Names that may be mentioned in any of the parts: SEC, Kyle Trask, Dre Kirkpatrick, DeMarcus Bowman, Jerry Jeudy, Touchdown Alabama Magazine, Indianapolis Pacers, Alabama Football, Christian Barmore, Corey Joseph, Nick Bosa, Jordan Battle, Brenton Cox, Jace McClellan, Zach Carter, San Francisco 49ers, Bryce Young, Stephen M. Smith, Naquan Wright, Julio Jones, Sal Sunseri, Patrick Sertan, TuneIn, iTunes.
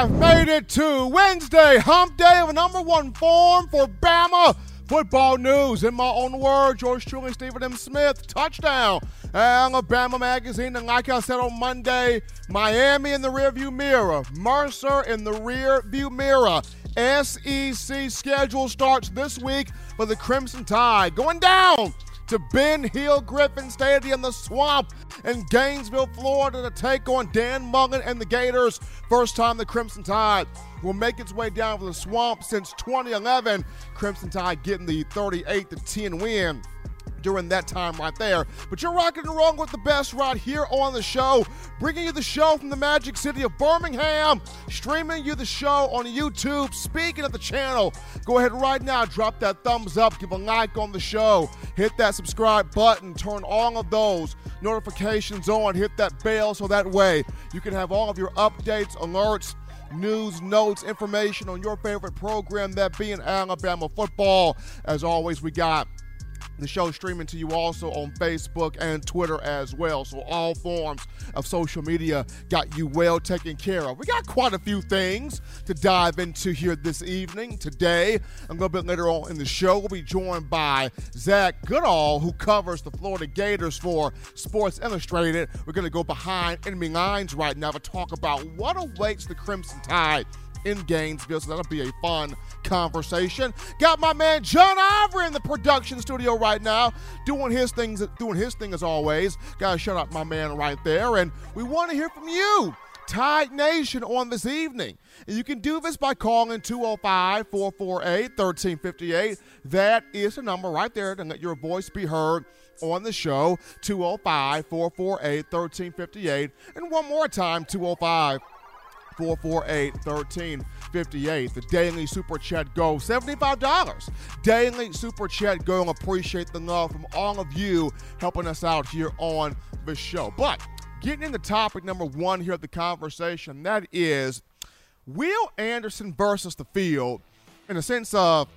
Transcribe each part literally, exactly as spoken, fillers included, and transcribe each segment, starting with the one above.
have made it to Wednesday, hump day of number one form for Bama football news. In my own words, George Truly, Stephen M. Smith, Touchdown Alabama Magazine. And like I said on Monday, Miami in the rearview mirror, Mercer in the rearview mirror. S E C schedule starts this week for the Crimson Tide. Going down to Ben Hill Griffin Stadium, the Swamp in Gainesville, Florida, to take on Dan Mullen and the Gators. First time the Crimson Tide will make its way down to the Swamp since twenty eleven. Crimson Tide getting the thirty-eight to ten win during that time right there. But you're rocking and rolling with the best right here on the show, bringing you the show from the magic city of Birmingham, streaming you the show on YouTube. Speaking of the channel, go ahead right now, drop that thumbs up, give a like on the show, hit that subscribe button, turn all of those notifications on, hit that bell so that way you can have all of your updates, alerts, news, notes, information on your favorite program, that being Alabama football. As always, we got the show streaming to you also on Facebook and Twitter as well. So all forms of social media got you well taken care of. We got quite a few things to dive into here this evening, today. A little bit later on in the show, we'll be joined by Zach Goodall, who covers the Florida Gators for Sports Illustrated. We're going to go behind enemy lines right now to talk about what awaits the Crimson Tide in Gainesville, so that'll be a fun conversation. Got my man John Ivory in the production studio right now, doing his things, doing his thing as always. Gotta shout out my man right there, and we want to hear from you, Tide Nation, on this evening. And you can do this by calling two oh five, four four eight, one three five eight. That is the number right there to let your voice be heard on the show, two oh five, four four eight, one three five eight. And one more time, two oh five, four four eight, one three five eight. The Daily Super Chat Go, seventy-five dollars. Daily Super Chat Go. Appreciate the love from all of you helping us out here on the show. But getting into topic number one here at the conversation, that is Will Anderson versus the field, in the sense of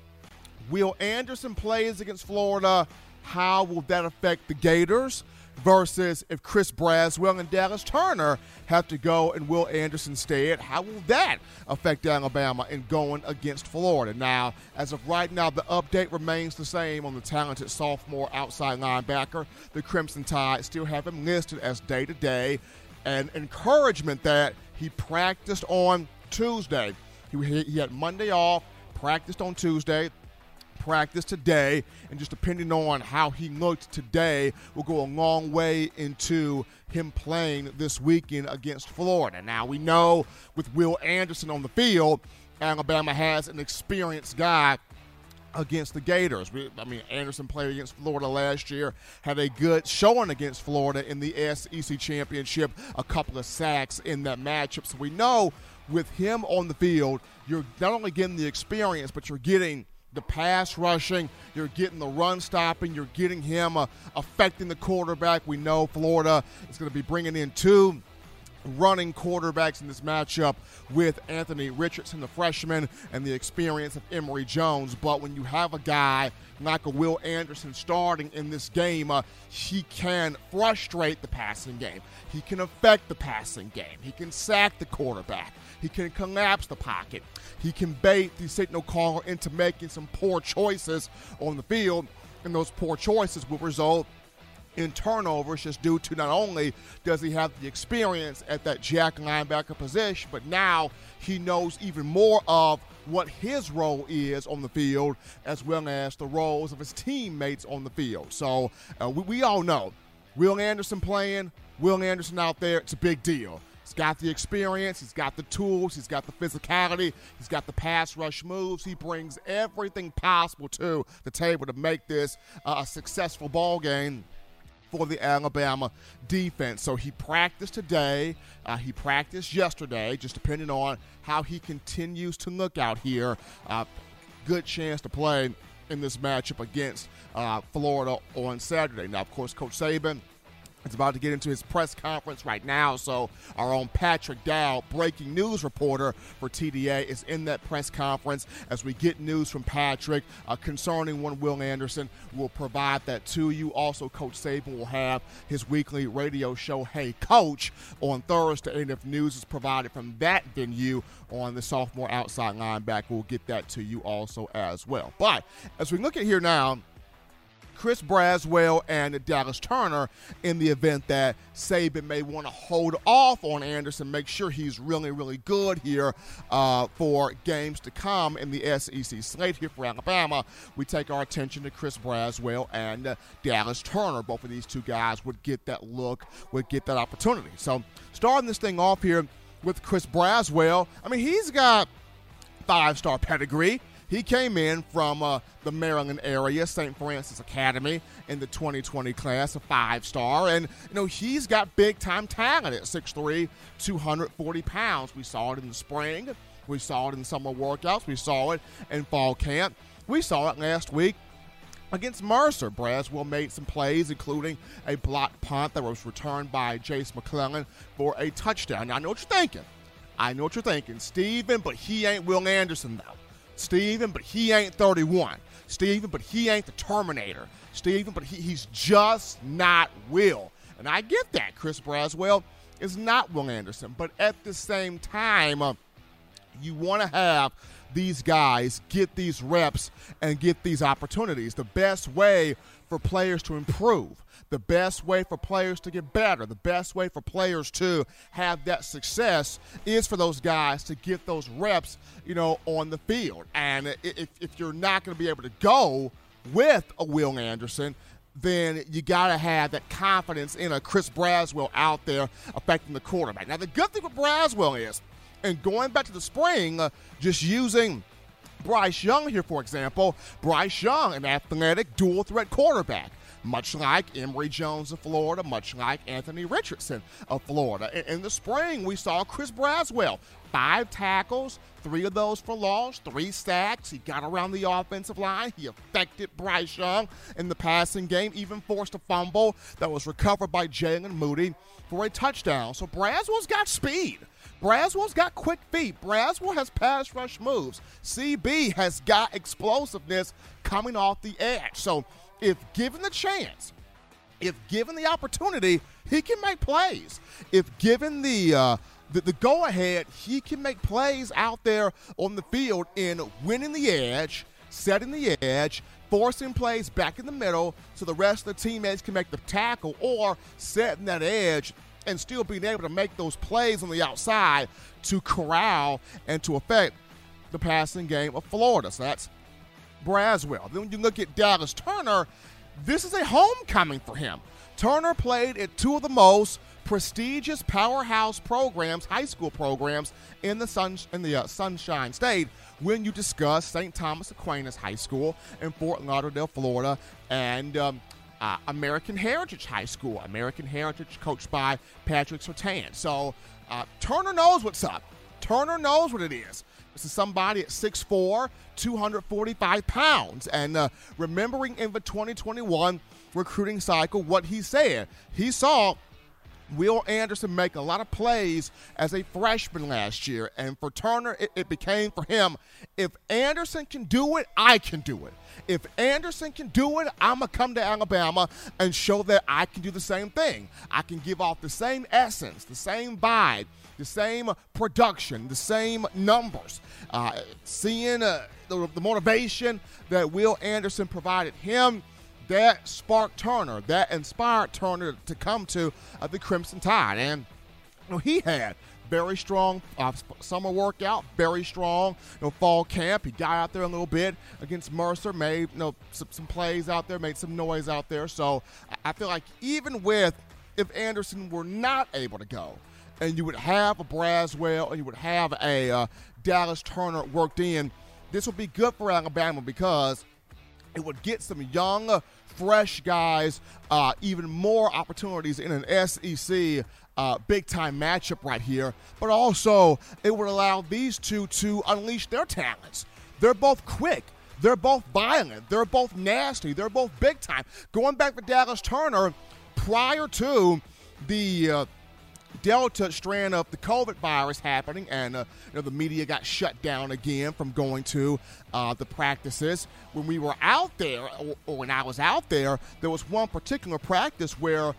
Will Anderson plays against Florida. How will that affect the Gators? Versus if Chris Braswell and Dallas Turner have to go and Will Anderson stayed, how will that affect Alabama in going against Florida? Now, as of right now, the update remains the same on the talented sophomore outside linebacker. The Crimson Tide still have him listed as day-to-day, and encouragement that he practiced on Tuesday. He, he had Monday off, practiced on Tuesday, practice today, and just depending on how he looked today will go a long way into him playing this weekend against Florida. Now, we know with Will Anderson on the field, Alabama has an experienced guy against the Gators. We, I mean, Anderson played against Florida last year, had a good showing against Florida in the S E C Championship, a couple of sacks in that matchup. So we know with him on the field, you're not only getting the experience, but you're getting the pass rushing, you're getting the run stopping, you're getting him uh, affecting the quarterback. We know Florida is going to be bringing in two running quarterbacks in this matchup with Anthony Richardson, the freshman, and the experience of Emory Jones. But when you have a guy like a Will Anderson starting in this game, uh, he can frustrate the passing game. He can affect the passing game. He can sack the quarterback. He can collapse the pocket. He can bait the signal caller into making some poor choices on the field, and those poor choices will result in turnovers, just due to not only does he have the experience at that jack linebacker position, but now he knows even more of what his role is on the field, as well as the roles of his teammates on the field. So uh, we, we all know Will Anderson playing, Will Anderson out there, it's a big deal. He's got the experience, he's got the tools, he's got the physicality, he's got the pass rush moves. He brings everything possible to the table to make this uh, a successful ball game for the Alabama defense. So he practiced today, uh, he practiced yesterday, just depending on how he continues to look out here. Uh, good chance to play in this matchup against uh, Florida on Saturday. Now, of course, Coach Saban It's about to get into his press conference right now. So our own Patrick Dow, breaking news reporter for T D A, is in that press conference. As we get news from Patrick uh, concerning one Will Anderson, we'll provide that to you. Also, Coach Saban will have his weekly radio show, Hey Coach, on Thursday. And if news is provided from that venue on the sophomore outside linebacker, we'll get that to you also as well. But as we look at here now, Chris Braswell and Dallas Turner, in the event that Saban may want to hold off on Anderson, make sure he's really, really good here uh, for games to come in the S E C slate here for Alabama. We take our attention to Chris Braswell and uh, Dallas Turner. Both of these two guys would get that look, would get that opportunity. So starting this thing off here with Chris Braswell, I mean, he's got five-star pedigree. He came in from uh, the Maryland area, Saint Francis Academy, in the twenty twenty class, a five-star. And, you know, he's got big-time talent at six three, two hundred forty pounds. We saw it in the spring. We saw it in summer workouts. We saw it in fall camp. We saw it last week against Mercer. Braswell made some plays, including a blocked punt that was returned by Jace McClellan for a touchdown. Now, I know what you're thinking. I know what you're thinking, Steven, but he ain't Will Anderson, though. Steven, but he ain't thirty-one. Steven, but he ain't the Terminator. Steven, but he, he's just not Will. And I get that. Chris Braswell is not Will Anderson. But at the same time, uh, you want to have these guys get these reps and get these opportunities. The best way for players to improve, the best way for players to get better, the best way for players to have that success is for those guys to get those reps, you know, on the field. And if, if you're not going to be able to go with a Will Anderson, then you got to have that confidence in a Chris Braswell out there affecting the quarterback. Now, the good thing with Braswell is, and going back to the spring, uh, just using Bryce Young here, for example, Bryce Young, an athletic dual-threat quarterback, much like Emory Jones of Florida, much like Anthony Richardson of Florida. In, in the spring, we saw Chris Braswell, five tackles, three of those for loss, three sacks. He got around the offensive line. He affected Bryce Young in the passing game, even forced a fumble that was recovered by Jalen Moody for a touchdown. So Braswell's got speed. Braswell's got quick feet. Braswell has pass rush moves. C B has got explosiveness coming off the edge. So if given the chance, if given the opportunity, he can make plays. If given the uh, the, the go-ahead, he can make plays out there on the field in winning the edge, setting the edge, forcing plays back in the middle so the rest of the teammates can make the tackle, or setting that edge and still being able to make those plays on the outside to corral and to affect the passing game of Florida. So that's Braswell. Then when you look at Dallas Turner, this is a homecoming for him. Turner played at two of the most prestigious powerhouse programs, high school programs, in the sun in the uh, Sunshine State when you discuss Saint Thomas Aquinas High School in Fort Lauderdale, Florida, and um, Uh, American Heritage High School, American Heritage, coached by Patrick Sertan. So uh, Turner knows what's up. Turner knows what it is. This is somebody at six four, two hundred forty-five pounds. And uh, remembering in the twenty twenty-one recruiting cycle what he said, he saw Will Anderson make a lot of plays as a freshman last year. And for Turner, it, it became for him, if Anderson can do it, I can do it. If Anderson can do it, I'm going to come to Alabama and show that I can do the same thing. I can give off the same essence, the same vibe, the same production, the same numbers. Uh, seeing uh, the, the motivation that Will Anderson provided him, that sparked Turner, that inspired Turner to come to uh, the Crimson Tide. And you know, he had very strong uh, summer workout, very strong you know, fall camp. He got out there a little bit against Mercer, made you know, some, some plays out there, made some noise out there. So I feel like even with if Anderson were not able to go, and you would have a Braswell and you would have a uh, Dallas Turner worked in, this would be good for Alabama because it would get some young, fresh guys uh, even more opportunities in an S E C uh, big-time matchup right here. But also, it would allow these two to unleash their talents. They're both quick. They're both violent. They're both nasty. They're both big-time. Going back to Dallas Turner, prior to the uh, Delta strand of the COVID virus happening, and uh, you know, the media got shut down again from going to uh, the practices. When we were out there, or, or when I was out there, there was one particular practice where uh,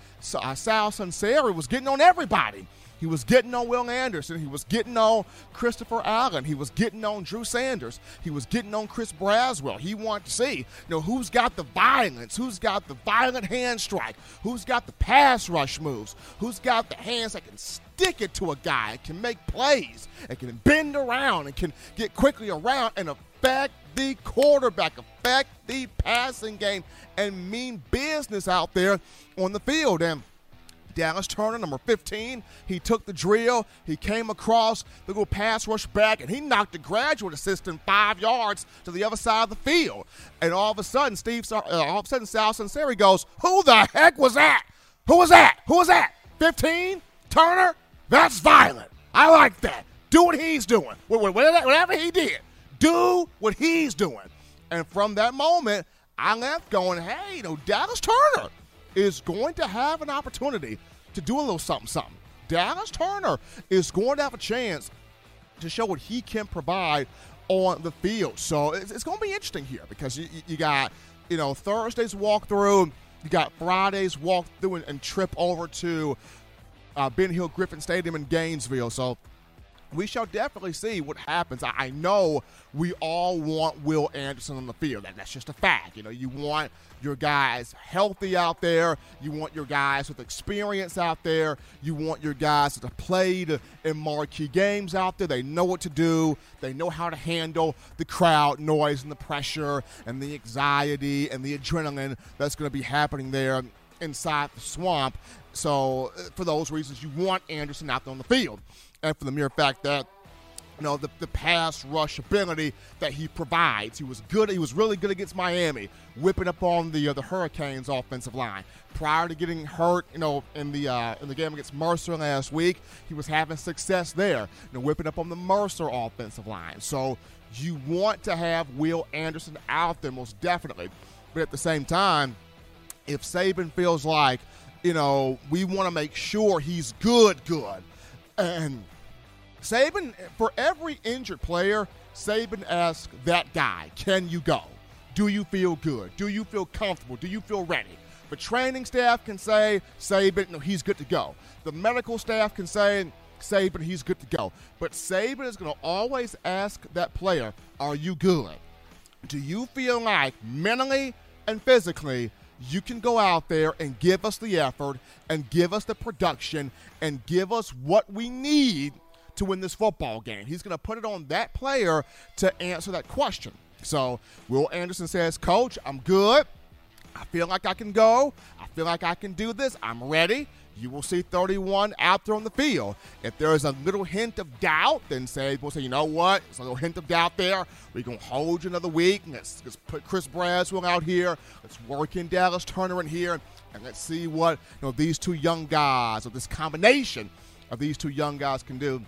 Sal Sunseri was getting on everybody. He was getting on Will Anderson. He was getting on Christopher Allen. He was getting on Drew Sanders. He was getting on Chris Braswell. He wanted to see, you know, who's got the violence, who's got the violent hand strike, who's got the pass rush moves, who's got the hands that can stick it to a guy and can make plays and can bend around and can get quickly around and affect the quarterback, affect the passing game, and mean business out there on the field. And Dallas Turner, number fifteen, he took the drill. He came across the little pass rush back, and he knocked the graduate assistant five yards to the other side of the field. And all of a sudden, Steve, uh, all of a sudden, Sal Sunseri goes, "Who the heck was that? Who was that? Who was that? fifteen? Turner? That's violent. I like that. Do what he's doing. Whatever he did, do what he's doing." And from that moment, I left going, hey, you know, Dallas Turner is going to have an opportunity to do a little something-something. Dallas Turner is going to have a chance to show what he can provide on the field. So it's, it's going to be interesting here because you, you got, you know, Thursday's walkthrough, you got Friday's walkthrough and, and trip over to uh, Ben Hill Griffin Stadium in Gainesville. So we shall definitely see what happens. I, I know we all want Will Anderson on the field. That, that's just a fact. You know, you want your guys healthy out there. You want your guys with experience out there. You want your guys that have played in marquee games out there. They know what to do. They know how to handle the crowd noise and the pressure and the anxiety and the adrenaline that's going to be happening there inside the swamp. So for those reasons, you want Anderson out there on the field. And for the mere fact that, you know, the, the pass rush ability that he provides. He was good. He was really good against Miami, whipping up on the uh, the Hurricanes offensive line. Prior to getting hurt, you know, in the uh, in the game against Mercer last week, he was having success there, you know, whipping up on the Mercer offensive line. So you want to have Will Anderson out there most definitely. But at the same time, if Saban feels like, you know, we want to make sure he's good, good, and Saban, for every injured player, Saban asks that guy, can you go? Do you feel good? Do you feel comfortable? Do you feel ready? The training staff can say, Saban, no, he's good to go. The medical staff can say, Saban, he's good to go. But Saban is going to always ask that player, are you good? Do you feel like mentally and physically you can go out there and give us the effort and give us the production and give us what we need to win this football game? He's going to put it on that player to answer that question. So Will Anderson says, Coach, I'm good. I feel like I can go. I feel like I can do this. I'm ready. You will see thirty-one out there on the field. If there is a little hint of doubt, then Saban will say, you know what? There's a little hint of doubt there. We're going to hold you another week. Let's, let's put Chris Braswell out here. Let's work in Dallas Turner in here. And let's see what, you know, these two young guys, or this combination of these two young guys, can do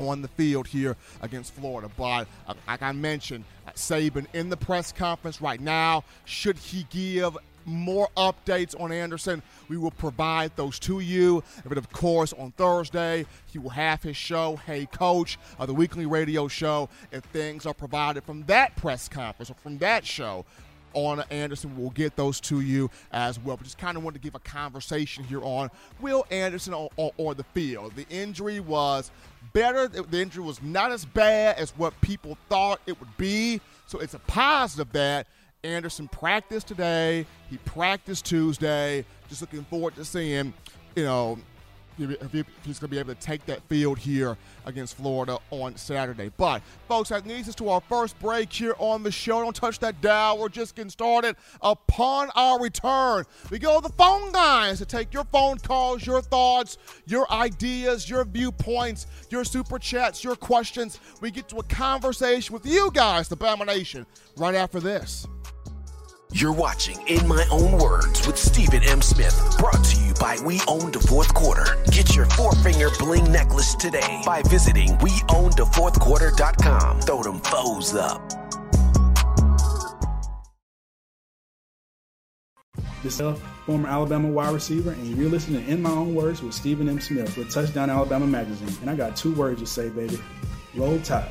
on the field here against Florida. But uh, like I mentioned, Saban in the press conference right now, should he give more updates on Anderson, we will provide those to you. But of course, on Thursday, he will have his show, Hey Coach, uh, the weekly radio show. If things are provided from that press conference or from that show on Anderson, we'll get those to you as well. But just kind of wanted to give a conversation here on Will Anderson on, on, on the field. The injury was better. The injury was not as bad as what people thought it would be. So it's a positive that Anderson practiced today. He practiced Tuesday. Just looking forward to seeing, you know, if he's going to be able to take that field here against Florida on Saturday. But, folks, that leads us to our first break here on the show. Don't touch that dial. We're just getting started. Upon our return, we go to the phone lines to take your phone calls, your thoughts, your ideas, your viewpoints, your super chats, your questions. We get to a conversation with you guys, the Bama Nation, right after this. You're watching In My Own Words with Stephen M. Smith, brought to you by We Own the Fourth Quarter. Get your four-finger bling necklace today by visiting we own the fourth quarter dot com. Throw them foes up. This is former Alabama wide receiver, and you're listening to In My Own Words with Stephen M. Smith with Touchdown Alabama Magazine. And I got two words to say, baby. Roll Tide.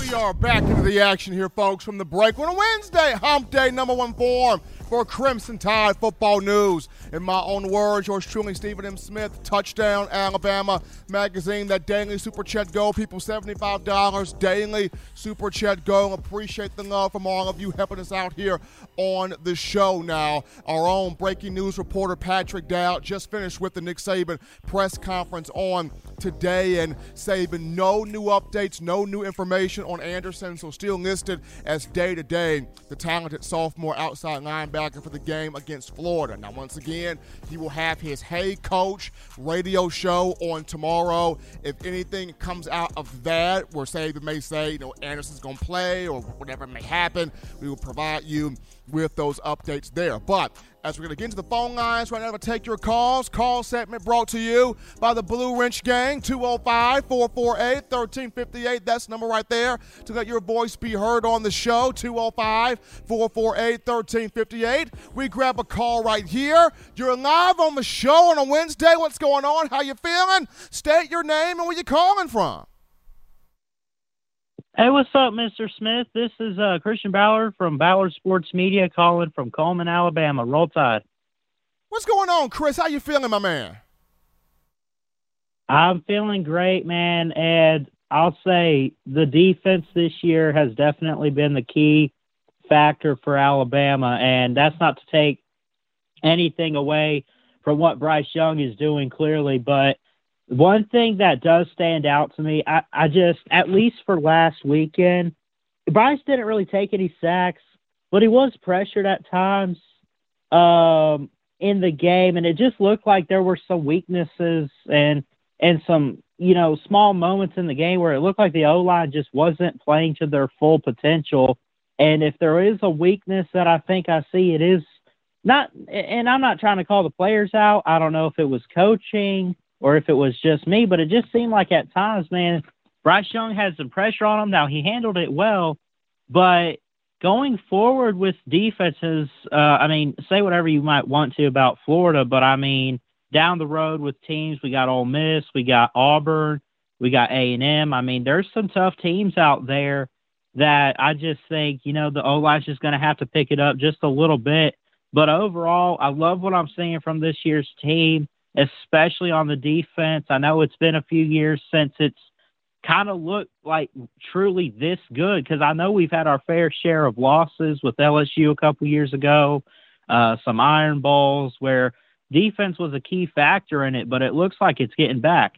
We are back into the action here, folks, from the break on a Wednesday, hump day, number one form for Crimson Tide football news. In my own words, yours truly, Stephen M. Smith, Touchdown Alabama Magazine. That daily super chat goal, people, seventy-five dollars daily super chat goal. Appreciate the love from all of you helping us out here on the show now. Our own breaking news reporter, Patrick Dowd, just finished with the Nick Saban press conference on today, and Saban, no new updates, no new information on Anderson, so still listed as day-to-day, the talented sophomore outside linebacker for the game against Florida. Now, once again, he will have his Hey Coach radio show on tomorrow. If anything comes out of that, where Saban may say, you know, Anderson's going to play or whatever may happen, we will provide you with those updates there. But as we're going to get into the phone lines right now to take your calls, call segment brought to you by the Blue Wrench Gang, two oh five, four four eight, one three five eight. That's the number right there to let your voice be heard on the show, two oh five, four four eight, one three five eight. We grab a call right here. You're live on the show on a Wednesday. What's going on? How you feeling? State your name and where you calling from. Hey, what's up, Mister Smith? This is uh, Christian Ballard from Ballard Sports Media calling from Coleman, Alabama. Roll Tide. What's going on, Chris? How you feeling, my man? I'm feeling great, man, and I'll say the defense this year has definitely been the key factor for Alabama, and that's not to take anything away from what Bryce Young is doing clearly, but one thing that does stand out to me, I, I just, at least for last weekend, Bryce didn't really take any sacks, but he was pressured at times um, in the game, and it just looked like there were some weaknesses and and some, you know, small moments in the game where it looked like the O-line just wasn't playing to their full potential. And if there is a weakness that I think I see, it is not, and I'm not trying to call the players out. I don't know if it was coaching or if it was just me, but it just seemed like at times, man, Bryce Young had some pressure on him. Now, he handled it well, but going forward with defenses, uh, I mean, say whatever you might want to about Florida, but, I mean, down the road with teams, we got Ole Miss, we got Auburn, we got A and M. I mean, there's some tough teams out there that I just think, you know, the O-line's just going to have to pick it up just a little bit. But overall, I love what I'm seeing from this year's team, especially on the defense. I know it's been a few years since it's kind of looked like truly this good, because I know we've had our fair share of losses with L S U a couple years ago, uh, some Iron Bowls where defense was a key factor in it, but it looks like it's getting back.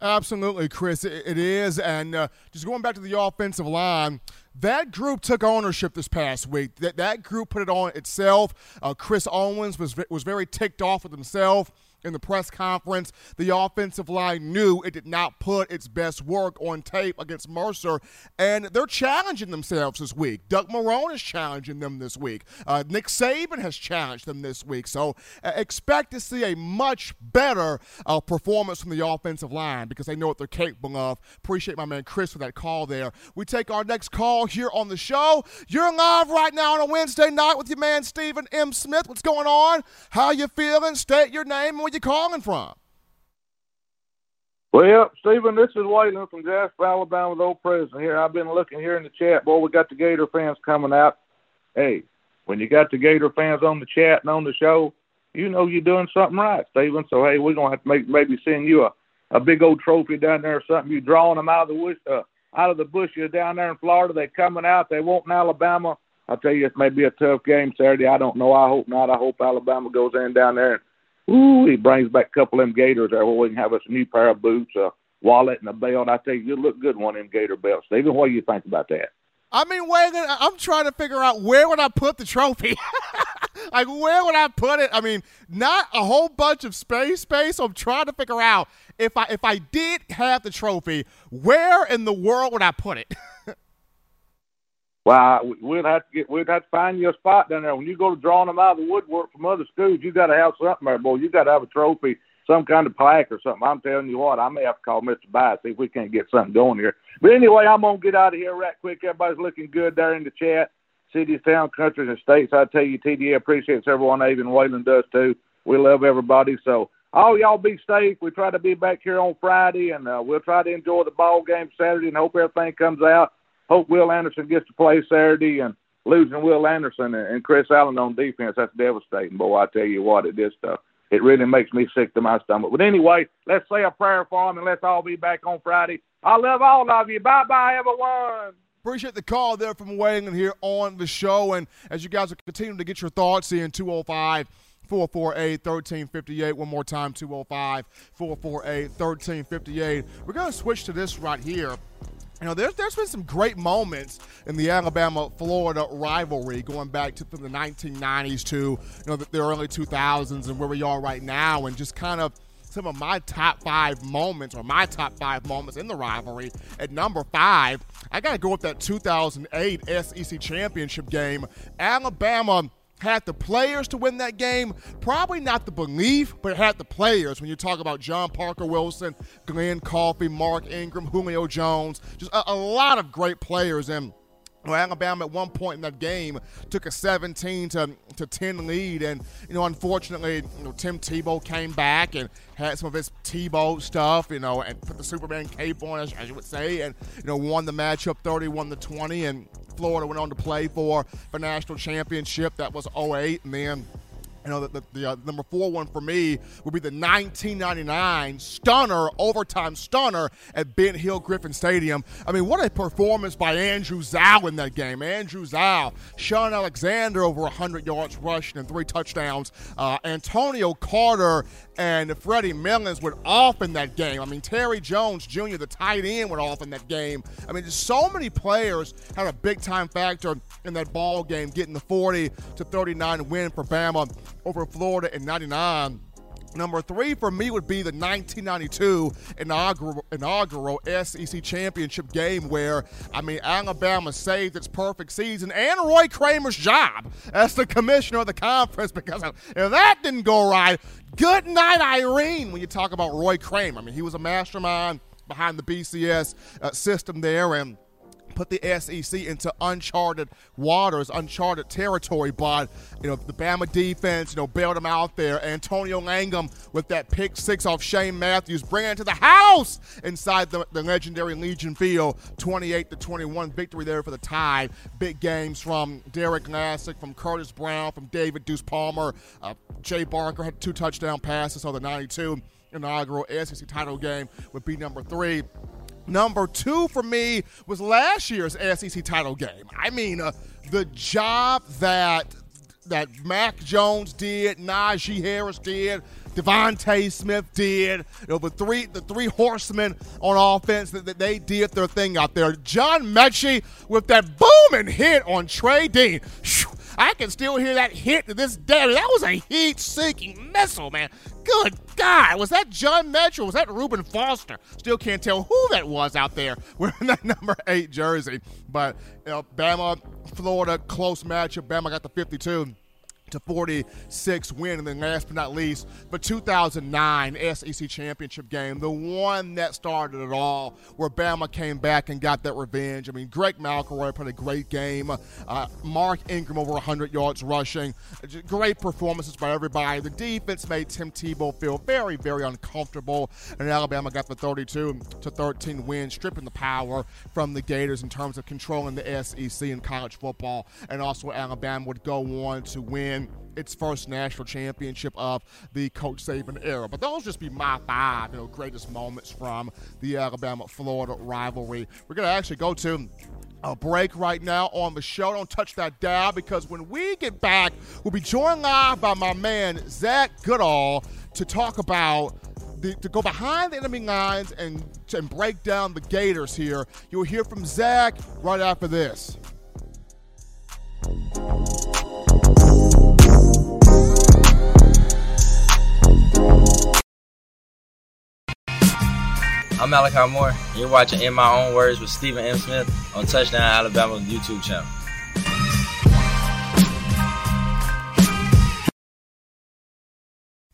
Absolutely, Chris. It, it is. And uh, just going back to the offensive line, that group took ownership this past week. That that group put it on itself. Uh, Chris Owens was was very ticked off with himself in the press conference. The offensive line knew it did not put its best work on tape against Mercer, and they're challenging themselves this week. Doug Marrone is challenging them this week. Uh, Nick Saban has challenged them this week. So uh, expect to see a much better uh, performance from the offensive line because they know what they're capable of. Appreciate my man Chris for that call there. We take our next call here on the show. You're live right now on a Wednesday night with your man Stephen M. Smith. What's going on? How you feeling? State your name and where you calling from. Well, Stephen, this is Waylon from Jasper, Alabama, the old president here. I've been looking here in the chat. Boy, we got the Gator fans coming out. Hey, when you got the Gator fans on the chat and on the show, you know you're doing something right, Stephen. So, hey, we're going to have to make, maybe send you a, a big old trophy down there or something. You're drawing them out of the bush, uh, out of the bushes down there in Florida. They're coming out. They want in Alabama. I'll tell you, it may be a tough game Saturday. I don't know. I hope not. I hope Alabama goes in down there and ooh, he brings back a couple of them Gators there where we can have us a new pair of boots, a wallet, and a belt. I tell you, you look good one of them Gator belts. Stephen, what do you think about that? I mean, Waylon, I'm trying to figure out where would I put the trophy? Like, where would I put it? I mean, not a whole bunch of space space. So I'm trying to figure out if I if I did have the trophy, where in the world would I put it? Well, we'd have to get, we'd have to find you a spot down there. When you go to drawing them out of the woodwork from other schools, you got to have something there, boy. You got to have a trophy, some kind of plaque or something. I'm telling you what, I may have to call Mister Bias, see if we can't get something going here. But anyway, I'm gonna get out of here right quick. Everybody's looking good there in the chat, cities, towns, countries, and states. I tell you, T D A appreciates everyone. Even Waylon does too. We love everybody. So all y'all be safe. We try to be back here on Friday, and uh, we'll try to enjoy the ball game Saturday and hope everything comes out. Hope Will Anderson gets to play Saturday, and losing Will Anderson and Chris Allen on defense, that's devastating. Boy, I tell you what, it is stuff. It really makes me sick to my stomach. But anyway, let's say a prayer for him, and let's all be back on Friday. I love all of you. Bye-bye, everyone. Appreciate the call there from Waylon here on the show. And as you guys are continuing to get your thoughts in, two oh five, four four eight, one three five eight. One more time, two oh five, four four eight, one three five eight. We're going to switch to this right here. You know, there's, there's been some great moments in the Alabama-Florida rivalry going back to the nineteen nineties to, you know, the, the early two thousands and where we are right now, and just kind of some of my top five moments or my top five moments in the rivalry. At number five, I got to go with that two thousand eight S E C championship game. Alabama had the players to win that game, probably not the belief, but it had the players. When you talk about John Parker Wilson, Glenn Coffey, Mark Ingram, Julio Jones, just a, a lot of great players. And Alabama at one point in that game took a seventeen to ten lead, and you know, unfortunately, you know, Tim Tebow came back and had some of his Tebow stuff, you know, and put the Superman cape on, as, as you would say, and you know, won the matchup thirty-one to twenty, and Florida went on to play for the national championship. That was oh eight, and then you know, the, the, the uh, number four one for me would be the nineteen ninety-nine stunner, overtime stunner at Ben Hill Griffin Stadium. I mean, what a performance by Andrew Zau in that game. Andrew Zau, Sean Alexander over one hundred yards rushing and three touchdowns. Uh, Antonio Carter and Freddie Millins went off in that game. I mean, Terry Jones Junior, the tight end, went off in that game. I mean, just so many players had a big-time factor in that ball game, getting the forty to thirty-nine win for Bama over Florida in ninety-nine. Number three for me would be the nineteen ninety-two inaugural, inaugural S E C championship game where, I mean, Alabama saved its perfect season and Roy Kramer's job as the commissioner of the conference, because if that didn't go right, good night, Irene, when you talk about Roy Kramer. I mean, he was a mastermind behind the B C S uh, system there and put the S E C into uncharted waters, uncharted territory. But, you know, the Bama defense, you know, bailed them out there. Antonio Langham with that pick six off Shane Matthews, bringing it to the house inside the, the legendary Legion Field. twenty-eight to twenty-one victory there for the Tide. Big games from Derek Lassick, from Curtis Brown, from David Deuce Palmer. Uh, Jay Barker had two touchdown passes on the ninety-two inaugural S E C title game would be number three. Number two for me was last year's S E C title game. I mean, uh, the job that that Mac Jones did, Najee Harris did, Devontae Smith did. You know, the three the three horsemen on offense, that, that they did their thing out there. John Mechie with that booming hit on Trey Dean. I can still hear that hit to this day. I mean, that was a heat-seeking missile, man. Good God. Was that John Metro? Was that Reuben Foster? Still can't tell who that was out there wearing that number eight jersey. But, you know, Bama, Florida, close matchup. Bama got the fifty-two to forty-six win. And then last but not least, the two thousand nine S E C Championship game, the one that started it all, where Bama came back and got that revenge. I mean, Greg McElroy played a great game. Uh, Mark Ingram over one hundred yards rushing. Great performances by everybody. The defense made Tim Tebow feel very, very uncomfortable. And Alabama got the thirty-two to thirteen win, stripping the power from the Gators in terms of controlling the S E C in college football. And also Alabama would go on to win its first national championship of the Coach Saban era. But those just be my five, you know, greatest moments from the Alabama-Florida rivalry. We're going to actually go to a break right now on the show. Don't touch that dial, because when we get back, we'll be joined live by my man Zach Goodall to talk about The, to go behind the enemy lines and, and break down the Gators here. You'll hear from Zach right after this. I'm Malachi Moore, and you're watching In My Own Words with Stephen M. Smith on Touchdown Alabama's YouTube channel.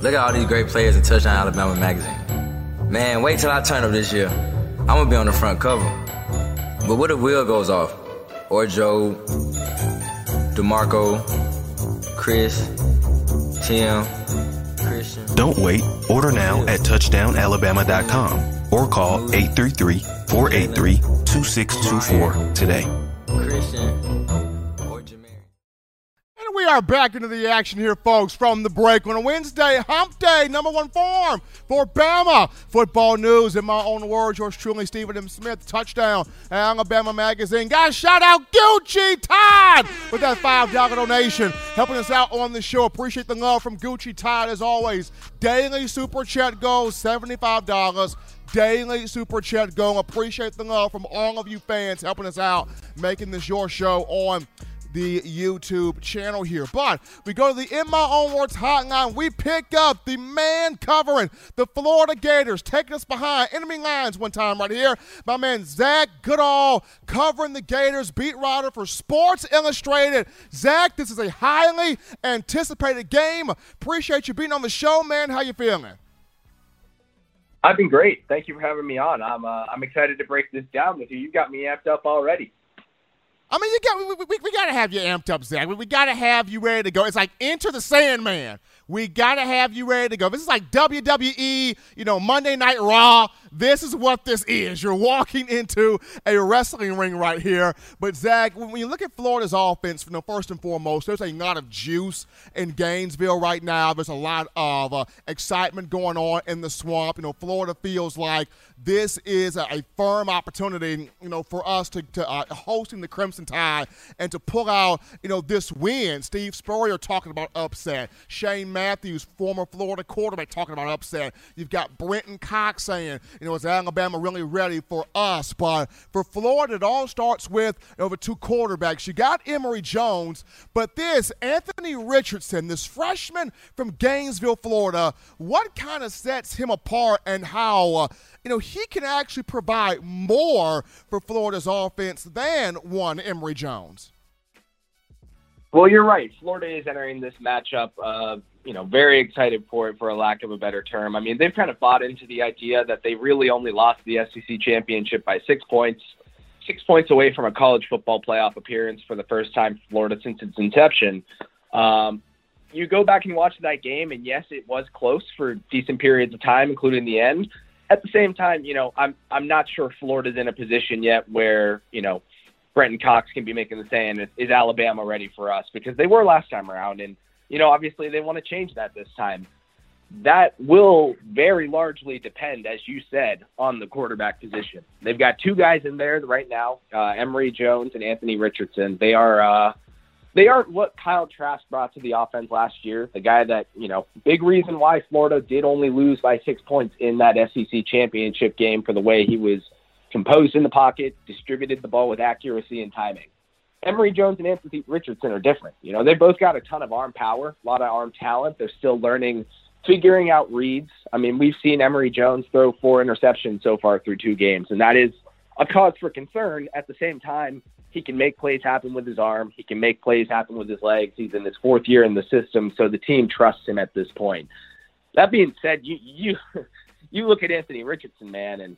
Look at all these great players in Touchdown Alabama Magazine. Man, wait till I turn up this year. I'm going to be on the front cover. But what if Will goes off? Or Joe, DeMarco, Chris, Tim, Christian. Don't wait. Order now at touchdown alabama dot com or call eight three three, four eight three, two six two four today. And we are back into the action here, folks, from the break on a Wednesday, hump day, number one form for Bama. Football news, in my own words, yours truly, Stephen M. Smith, Touchdown Alabama Magazine. Guys, shout out Gucci Todd with that five dollar donation, helping us out on the show. Appreciate the love from Gucci Todd, as always. Daily Super Chat goes seventy-five dollars. Daily Super Chat going. Appreciate the love from all of you fans helping us out, making this your show on the YouTube channel here. But we go to the In My Own Words hotline. We pick up the man covering the Florida Gators, taking us behind enemy lines one time right here. My man Zach Goodall, covering the Gators, beat writer for Sports Illustrated. Zach, this is a highly anticipated game. Appreciate you being on the show, man. How you feeling? I've been great. Thank you for having me on. I'm uh, I'm excited to break this down with you. You got me amped up already. I mean, you got we we, we got to have you amped up, Zach. We, we got to have you ready to go. It's like Enter the Sandman. We got to have you ready to go. This is like W W E, you know, Monday Night Raw. This is what this is. You're walking into a wrestling ring right here. But, Zach, when you look at Florida's offense, you know, first and foremost, there's a lot of juice in Gainesville right now. There's a lot of uh, excitement going on in the swamp. You know, Florida feels like this is a, a firm opportunity, you know, for us to, to uh, hosting the Crimson Tide and to pull out, you know, this win. Steve Spurrier talking about upset. Shane Matthews, former Florida quarterback, talking about upset. You've got Brenton Cox saying, you know, is Alabama really ready for us? But for Florida, it all starts with over two quarterbacks. You got Emory Jones, but this Anthony Richardson, this freshman from Gainesville, Florida, what kind of sets him apart and how, uh, you know, he can actually provide more for Florida's offense than one Emory Jones? Well, you're right. Florida is entering this matchup of, you know, very excited for it, for a lack of a better term. I mean, they've kind of bought into the idea that they really only lost the S E C championship by six points. six points away from a college football playoff appearance for the first time for Florida since its inception. Um, you go back and watch that game, and yes, it was close for decent periods of time, including the end. At the same time, you know, I'm I'm not sure Florida's in a position yet where, you know, Brenton Cox can be making the saying, is, is Alabama ready for us? Because they were last time around, and, you know, obviously they want to change that this time. That will very largely depend, as you said, on the quarterback position. They've got two guys in there right now, uh, Emory Jones and Anthony Richardson. They are uh, they aren't what Kyle Trask brought to the offense last year, the guy that, you know, big reason why Florida did only lose by six points in that S E C championship game for the way he was composed in the pocket, distributed the ball with accuracy and timing. Emory Jones and Anthony Richardson are different. You know, they both got a ton of arm power, a lot of arm talent. They're still learning – figuring out reads. I mean, we've seen Emory Jones throw four interceptions so far through two games, and that is a cause for concern. At the same time, he can make plays happen with his arm. He can make plays happen with his legs. He's in his fourth year in the system, so the team trusts him at this point. That being said, you you you look at Anthony Richardson, man, and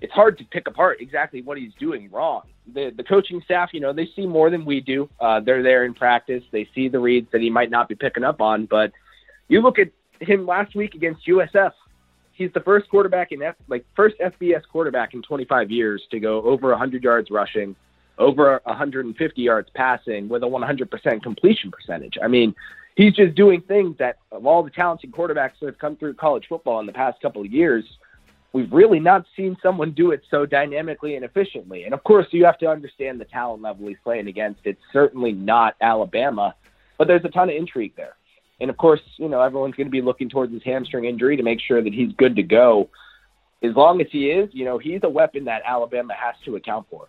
it's hard to pick apart exactly what he's doing wrong. The the coaching staff, you know, they see more than we do. Uh, they're there in practice. They see the reads that he might not be picking up on, but you look at him last week against U S F. He's the first quarterback in F, like first F B S quarterback in twenty-five years to go over one hundred yards rushing, over one hundred fifty yards passing with a one hundred percent completion percentage. I mean, he's just doing things that of all the talented quarterbacks that have come through college football in the past couple of years, we've really not seen someone do it so dynamically and efficiently. And of course, you have to understand the talent level he's playing against. It's certainly not Alabama, but there's a ton of intrigue there. And, of course, you know, everyone's going to be looking towards his hamstring injury to make sure that he's good to go. As long as he is, you know, he's a weapon that Alabama has to account for.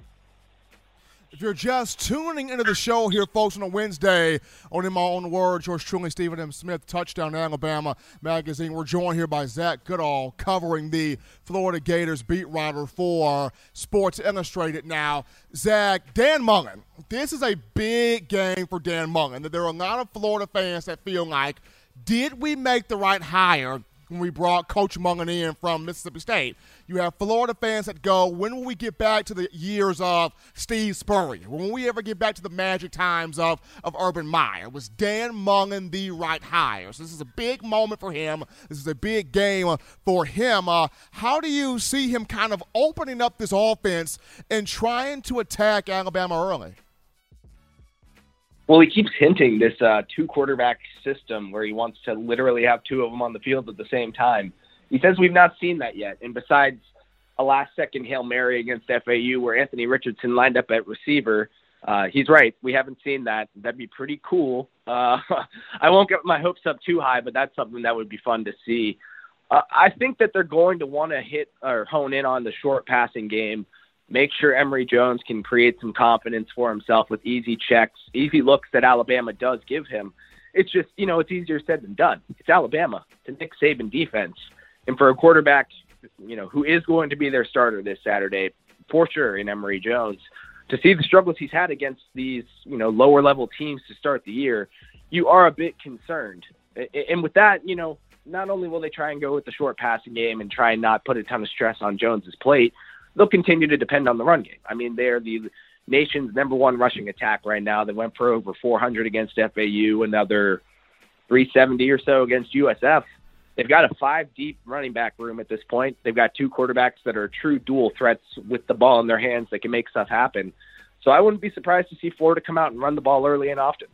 If you're just tuning into the show here, folks, on a Wednesday, on In My Own Words, George Truly, Stephen M. Smith, Touchdown Alabama Magazine. We're joined here by Zach Goodall, covering the Florida Gators, beat writer for Sports Illustrated now. Zach, Dan Mullen, this is a big game for Dan Mullen. There are a lot of Florida fans that feel like, did we make the right hire when we brought Coach Mullen in from Mississippi State? You have Florida fans that go, when will we get back to the years of Steve Spurrier? When will we ever get back to the magic times of, of Urban Meyer? Was Dan Mullen the right hire? So this is a big moment for him. This is a big game for him. Uh, how do you see him kind of opening up this offense and trying to attack Alabama early? Well, he keeps hinting this uh, two-quarterback system where he wants to literally have two of them on the field at the same time. He says we've not seen that yet. And besides a last-second Hail Mary against F A U where Anthony Richardson lined up at receiver, uh, he's right. We haven't seen that. That'd be pretty cool. Uh, I won't get my hopes up too high, but that's something that would be fun to see. Uh, I think that they're going to want to hit or hone in on the short passing game. Make sure Emory Jones can create some confidence for himself with easy checks, easy looks that Alabama does give him. It's just, you know, it's easier said than done. It's Alabama. It's a Nick Saban defense. And for a quarterback, you know, who is going to be their starter this Saturday, for sure, in Emory Jones, to see the struggles he's had against these, you know, lower-level teams to start the year, you are a bit concerned. And with that, you know, not only will they try and go with the short passing game and try and not put a ton of stress on Jones's plate, they'll continue to depend on the run game. I mean, they're the nation's number one rushing attack right now. They went for over four hundred against F A U, another three seventy or so against U S F. They've got a five-deep running back room at this point. They've got two quarterbacks that are true dual threats with the ball in their hands that can make stuff happen. So I wouldn't be surprised to see Florida come out and run the ball early and often.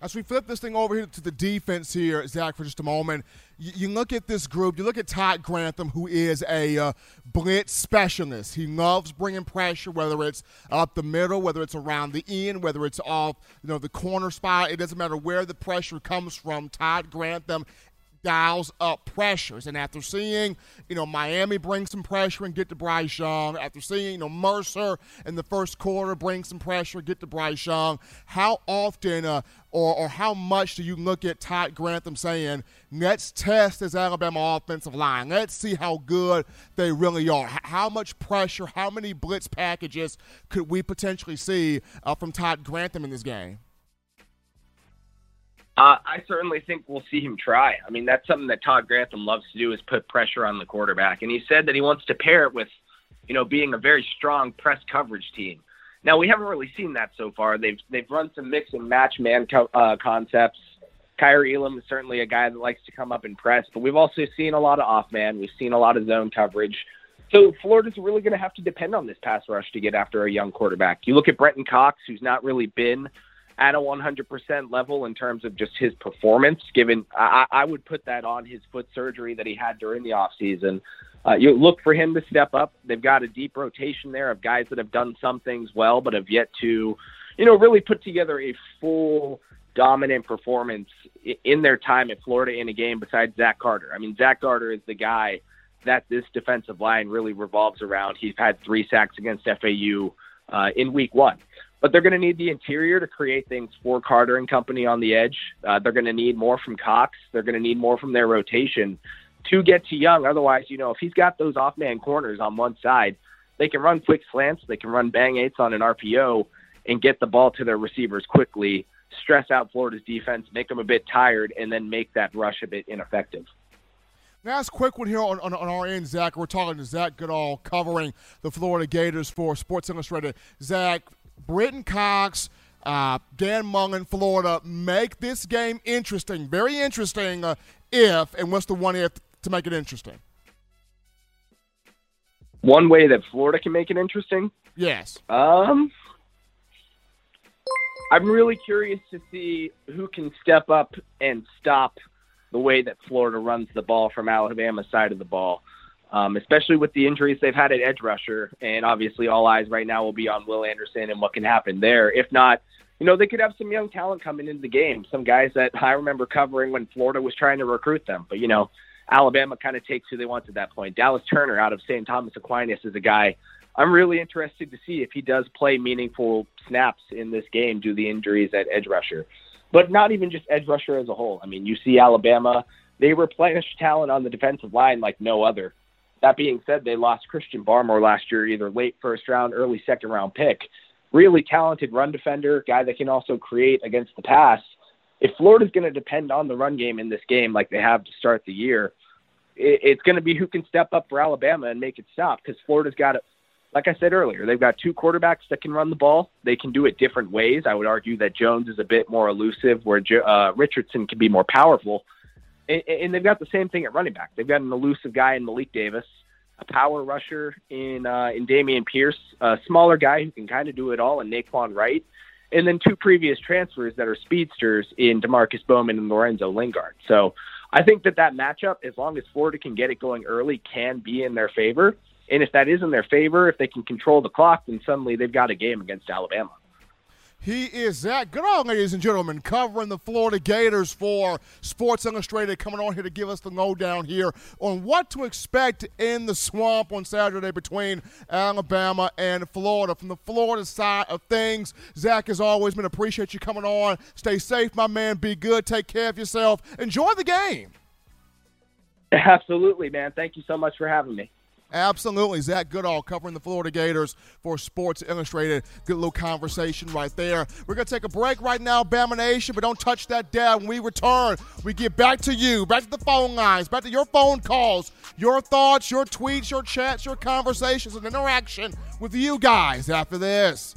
As we flip this thing over here to the defense here, Zach, for just a moment, you, you look at this group. You look at Todd Grantham, who is a uh, blitz specialist. He loves bringing pressure, whether it's up the middle, whether it's around the end, whether it's off, you know, the corner spot. It doesn't matter where the pressure comes from. Todd Grantham dials up pressures. And after seeing, you know, Miami bring some pressure and get to Bryce Young, after seeing, you know, Mercer in the first quarter bring some pressure and get to Bryce Young, how often uh, or, or how much do you look at Todd Grantham saying, let's test this Alabama offensive line. Let's see how good they really are. H- how much pressure, how many blitz packages could we potentially see uh, from Todd Grantham in this game? Uh, I certainly think we'll see him try. I mean, that's something that Todd Grantham loves to do is put pressure on the quarterback. And he said that he wants to pair it with you know, being a very strong press coverage team. Now, we haven't really seen that so far. They've they've run some mix and match man co- uh, concepts. Kyrie Elam is certainly a guy that likes to come up and press, but we've also seen a lot of off man. We've seen a lot of zone coverage. So Florida's really going to have to depend on this pass rush to get after a young quarterback. You look at Brenton Cox, who's not really been at a one hundred percent level in terms of just his performance, given I, I would put that on his foot surgery that he had during the offseason. Uh, you look for him to step up. They've got a deep rotation there of guys that have done some things well, but have yet to, you know, really put together a full dominant performance in their time at Florida in a game besides Zach Carter. I mean, Zach Carter is the guy that this defensive line really revolves around. He's had three sacks against F A U uh, in week one. But they're going to need the interior to create things for Carter and company on the edge. Uh, they're going to need more from Cox. They're going to need more from their rotation to get to Young. Otherwise, you know, if he's got those off-man corners on one side, they can run quick slants. They can run bang eights on an R P O and get the ball to their receivers quickly, stress out Florida's defense, make them a bit tired, and then make that rush a bit ineffective. Last quick one here on, on, on our end, Zach. We're talking to Zach Goodall covering the Florida Gators for Sports Illustrated. Zach, Britton Cox, uh, Dan Mullen, Florida, make this game interesting, very interesting uh, if, and what's the one if to make it interesting? One way that Florida can make it interesting? Yes. Um, I'm really curious to see who can step up and stop the way that Florida runs the ball from Alabama's side of the ball, um, especially with the injuries they've had at edge rusher. And obviously all eyes right now will be on Will Anderson and what can happen there. If not, you know, they could have some young talent coming into the game, some guys that I remember covering when Florida was trying to recruit them. But, you know, Alabama kind of takes who they want at that point. Dallas Turner out of Saint Thomas Aquinas is a guy I'm really interested to see if he does play meaningful snaps in this game due to the injuries at edge rusher. But not even just edge rusher as a whole. I mean, you see Alabama, they replenish talent on the defensive line like no other. That being said, they lost Christian Barmore last year, either late first round, early second round pick. Really talented run defender, guy that can also create against the pass. If Florida's going to depend on the run game in this game like they have to start the year, it's going to be who can step up for Alabama and make it stop, because Florida's got it. Like I said earlier, they've got two quarterbacks that can run the ball. They can do it different ways. I would argue that Jones is a bit more elusive, where uh, Richardson can be more powerful. And, and they've got the same thing at running back. They've got an elusive guy in Malik Davis, a power rusher in uh, in Damian Pierce, a smaller guy who can kind of do it all in Naquan Wright, and then two previous transfers that are speedsters in DeMarcus Bowman and Lorenzo Lingard. So I think that that matchup, as long as Florida can get it going early, can be in their favor. And if that is in their favor, if they can control the clock, then suddenly they've got a game against Alabama. He is Zach Goodall, ladies and gentlemen, covering the Florida Gators for Sports Illustrated, coming on here to give us the lowdown here on what to expect in the swamp on Saturday between Alabama and Florida. From the Florida side of things, Zach, as always, man, appreciate you coming on. Stay safe, my man. Be good. Take care of yourself. Enjoy the game. Absolutely, man. Thank you so much for having me. Absolutely. Zach Goodall covering the Florida Gators for Sports Illustrated. Good little conversation right there. We're going to take a break right now, Bama Nation, but don't touch that dial. When we return, we get back to you, back to the phone lines, back to your phone calls, your thoughts, your tweets, your chats, your conversations, and interaction with you guys after this.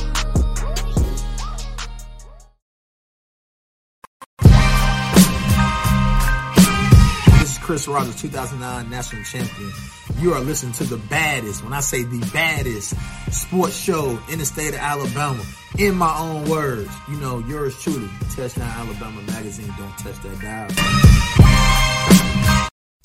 This is Chris Rogers, two thousand nine national champion. You are listening to the baddest, when I say the baddest, sports show in the state of Alabama. In my own words, you know, yours truly, Touchdown Alabama Magazine. Don't touch that dial.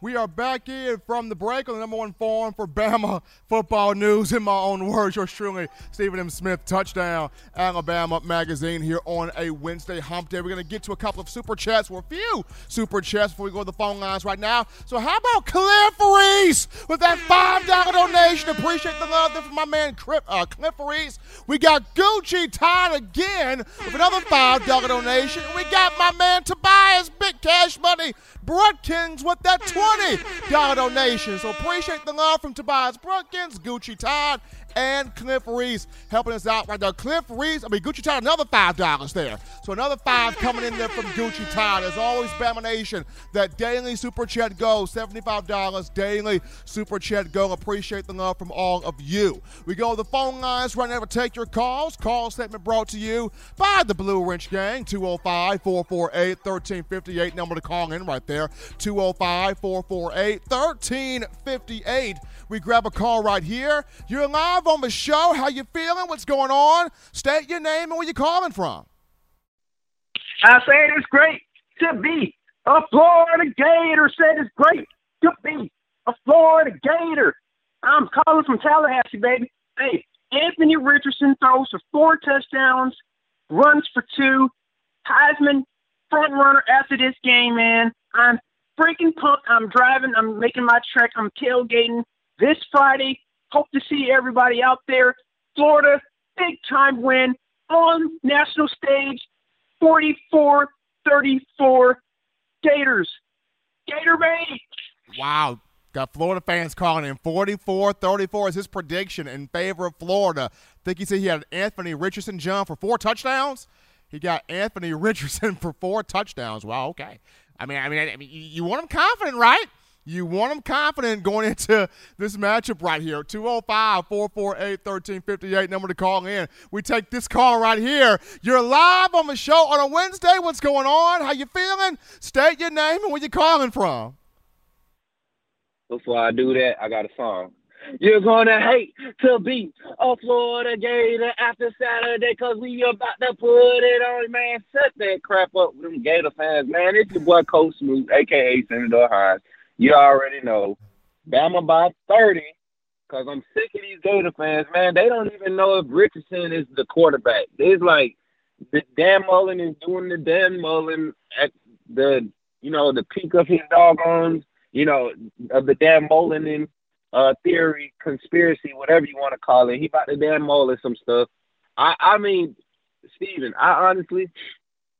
We are back in from the break on the number one forum for Bama football news. In my own words, yours truly, Stephen M. Smith, Touchdown Alabama Magazine here on a Wednesday hump day. We're going to get to a couple of super chats, or a few super chats before we go to the phone lines right now. So how about Cliff Reese with that five dollar donation? Appreciate the love there from my man Cliff, uh, Cliff Reese. We got Gucci tied again with another five dollar donation. We got my man Tobias Big Cash Money Brookins with that twenty dollar donation. So appreciate the love from Tobias Brookins, Gucci Todd, and Cliff Reese helping us out right there. Cliff Reese, I mean, Gucci Todd, another five dollars there. So another five coming in there from Gucci Todd. As always, Bama Nation, that daily super chat go, seventy-five dollars daily super chat go. Appreciate the love from all of you. We go to the phone lines right now to take your calls. Call segment brought to you by the Blue Wrench Gang, two oh five, four four eight, one three five eight. Number to call in right there, two oh five, four four eight, one three five eight. We grab a call right here. You're live on the show. How you feeling? What's going on? State your name and where you calling from. I said it's great to be a Florida Gator. Said it's great to be a Florida Gator. I'm calling from Tallahassee, baby. Hey, Anthony Richardson throws for four touchdowns, runs for two. Heisman front runner after this game, man. I'm freaking pumped. I'm driving. I'm making my trek. I'm tailgating this Friday. Hope to see everybody out there. Florida, big-time win on national stage, forty-four thirty-four. Gators. Gator Bay. Wow. Got Florida fans calling in. forty-four thirty-four is his prediction in favor of Florida. I think he said he had Anthony Richardson jump for four touchdowns. He got Anthony Richardson for four touchdowns. Wow, okay. I mean, I mean, I mean you want him confident, right? You want them confident going into this matchup right here. two oh five, four four eight, one three five eight, number to call in. We take this call right here. You're live on the show on a Wednesday. What's going on? How you feeling? State your name and where you calling from. Before I do that, I got a song. You're going to hate to be a Florida Gator after Saturday because we about to put it on, man. Set that crap up with them Gator fans, man. It's your boy, Coach Smooth, a k a. Senator Hines. You already know, Bama by thirty, because I'm sick of these Gator fans, man. They don't even know if Richardson is the quarterback. It's like the Dan Mullen is doing the Dan Mullen at the, you know, the peak of his doggone, you know, of the Dan Mullen in, uh, theory, conspiracy, whatever you want to call it. He about to Dan Mullen some stuff. I, I mean, Steven, I honestly,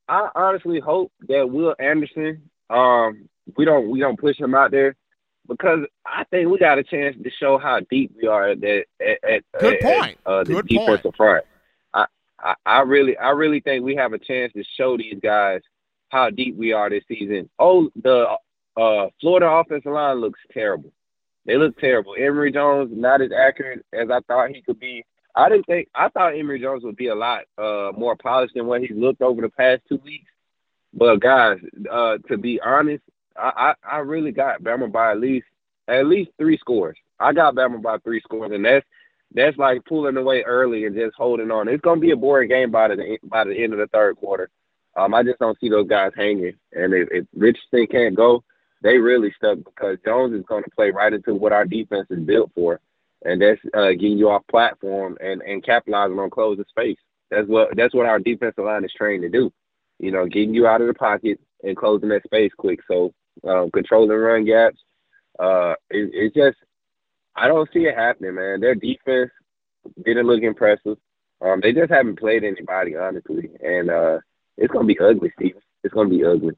I honestly hope that Will Anderson, um, We don't we don't push him out there because I think we got a chance to show how deep we are at that at, at, Good point. At uh, the Good defensive point. front. I, I, I really I really think we have a chance to show these guys how deep we are this season. Oh, the uh, Florida offensive line looks terrible. They look terrible. Emory Jones not as accurate as I thought he could be. I didn't think I thought Emory Jones would be a lot uh, more polished than what he's looked over the past two weeks. But guys, uh, to be honest. I, I really got Bama by at least at least three scores. I got Bama by three scores, and that's that's like pulling away early and just holding on. It's gonna be a boring game by the by the end of the third quarter. Um, I just don't see those guys hanging. And if, if Richardson can't go, they really stuck because Jones is gonna play right into what our defense is built for, and that's uh, getting you off platform and, and capitalizing on closing space. That's what that's what our defensive line is trained to do. You know, getting you out of the pocket and closing that space quick. So. Um, controlling run gaps. Uh, it, it's just, I don't see it happening, man. Their defense didn't look impressive. Um, they just haven't played anybody, honestly. And uh, it's going to be ugly, Steve. It's going to be ugly.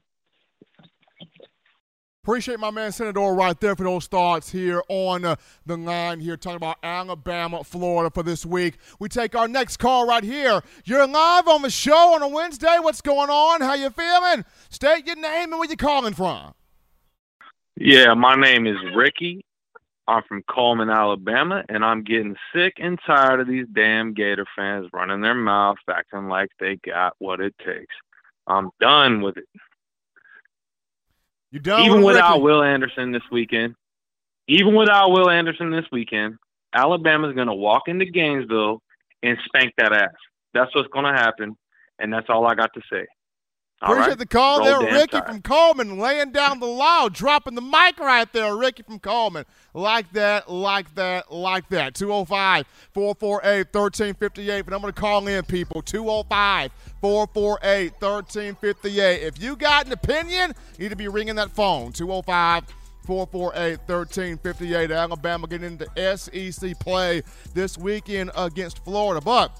Appreciate my man Senator right there for those thoughts here on uh, the line here, talking about Alabama, Florida for this week. We take our next call right here. You're live on the show on a Wednesday. What's going on? How you feeling? State your name and where you calling from. Yeah, my name is Ricky, I'm from Coleman, Alabama, and I'm getting sick and tired of these damn Gator fans running their mouths, acting like they got what it takes. I'm done with it. You done even with without Ricky? Will Anderson this weekend, even without Will Anderson this weekend, Alabama's going to walk into Gainesville and spank that ass. That's what's going to happen, and that's all I got to say. All Appreciate right? the call Roll there, Ricky tired. From Coleman, laying down the law, dropping the mic right there, Ricky from Coleman. Like that, like that, like that. two oh five, four four eight, one three five eight. But I'm going to call in, people, two oh five, four four eight, one three five eight. If you got an opinion, you need to be ringing that phone, two oh five, four four eight, one three five eight. Alabama getting into S E C play this weekend against Florida. But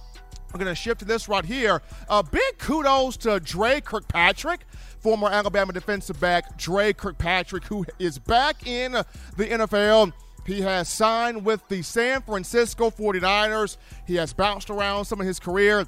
I'm going to shift to this right here. Uh, big kudos to Dre Kirkpatrick, former Alabama defensive back Dre Kirkpatrick, who is back in the N F L. He has signed with the San Francisco forty-niners. He has bounced around some of his career.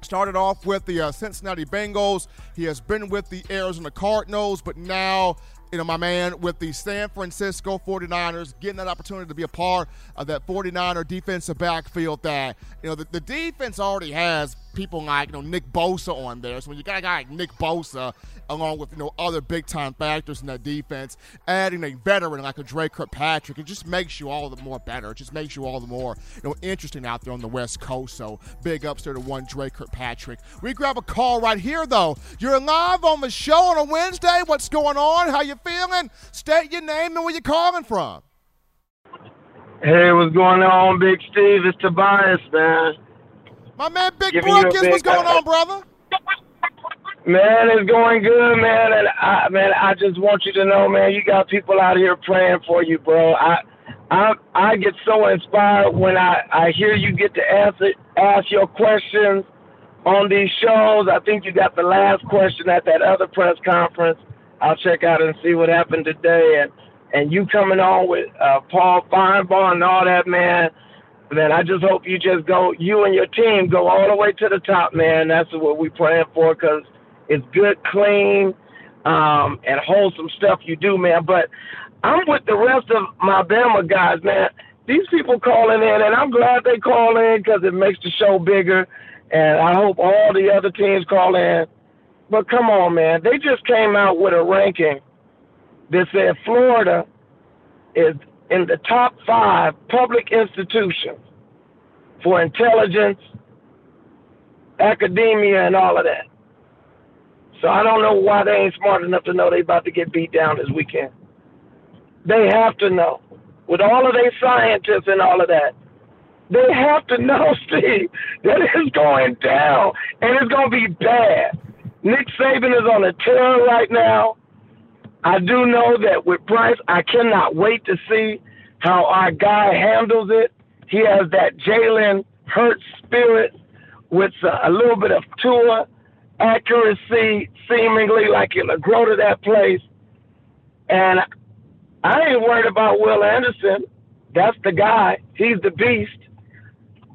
Started off with the uh, Cincinnati Bengals. He has been with the Arizona Cardinals, but now – you know, my man with the San Francisco forty-niners, getting that opportunity to be a part of that forty-niner defensive backfield that, you know, the, the defense already has people like, you know, Nick Bosa on there. So when you got a guy like Nick Bosa, along with, you know, other big-time factors in that defense, adding a veteran like a Dre Kirkpatrick, it just makes you all the more better. It just makes you all the more, you know, interesting out there on the West Coast. So big ups there to one Dre Kirkpatrick. We grab a call right here, though. You're live on the show on a Wednesday. What's going on? How you feeling? State your name and where you're calling from. Hey, what's going on, Big Steve? It's Tobias, man. My man, Big Brookies, what's going on, brother? Man, it's going good, man. And I, man, I just want you to know, man, you got people out here praying for you, bro. I, I, I get so inspired when I, I hear you get to ask it, ask your questions on these shows. I think you got the last question at that other press conference. I'll check out and see what happened today. And and you coming on with uh, Paul Feinbaum and all that, man. Man, I just hope you just go, you and your team go all the way to the top, man. That's what we're praying for, because it's good, clean, um, and wholesome stuff you do, man. But I'm with the rest of my Bama guys, man. These people calling in, and I'm glad they call in because it makes the show bigger. And I hope all the other teams call in. But come on, man. They just came out with a ranking that said Florida is in the top five public institutions for intelligence, academia, and all of that. So I don't know why they ain't smart enough to know they about to get beat down this weekend. They have to know. With all of their scientists and all of that, they have to know, Steve, that it's going down, and it's going to be bad. Nick Saban is on a tear right now. I do know that with Bryce, I cannot wait to see how our guy handles it. He has that Jalen Hurts spirit with a little bit of Tua accuracy, seemingly like it'll grow to that place. And I ain't worried about Will Anderson. That's the guy. He's the beast.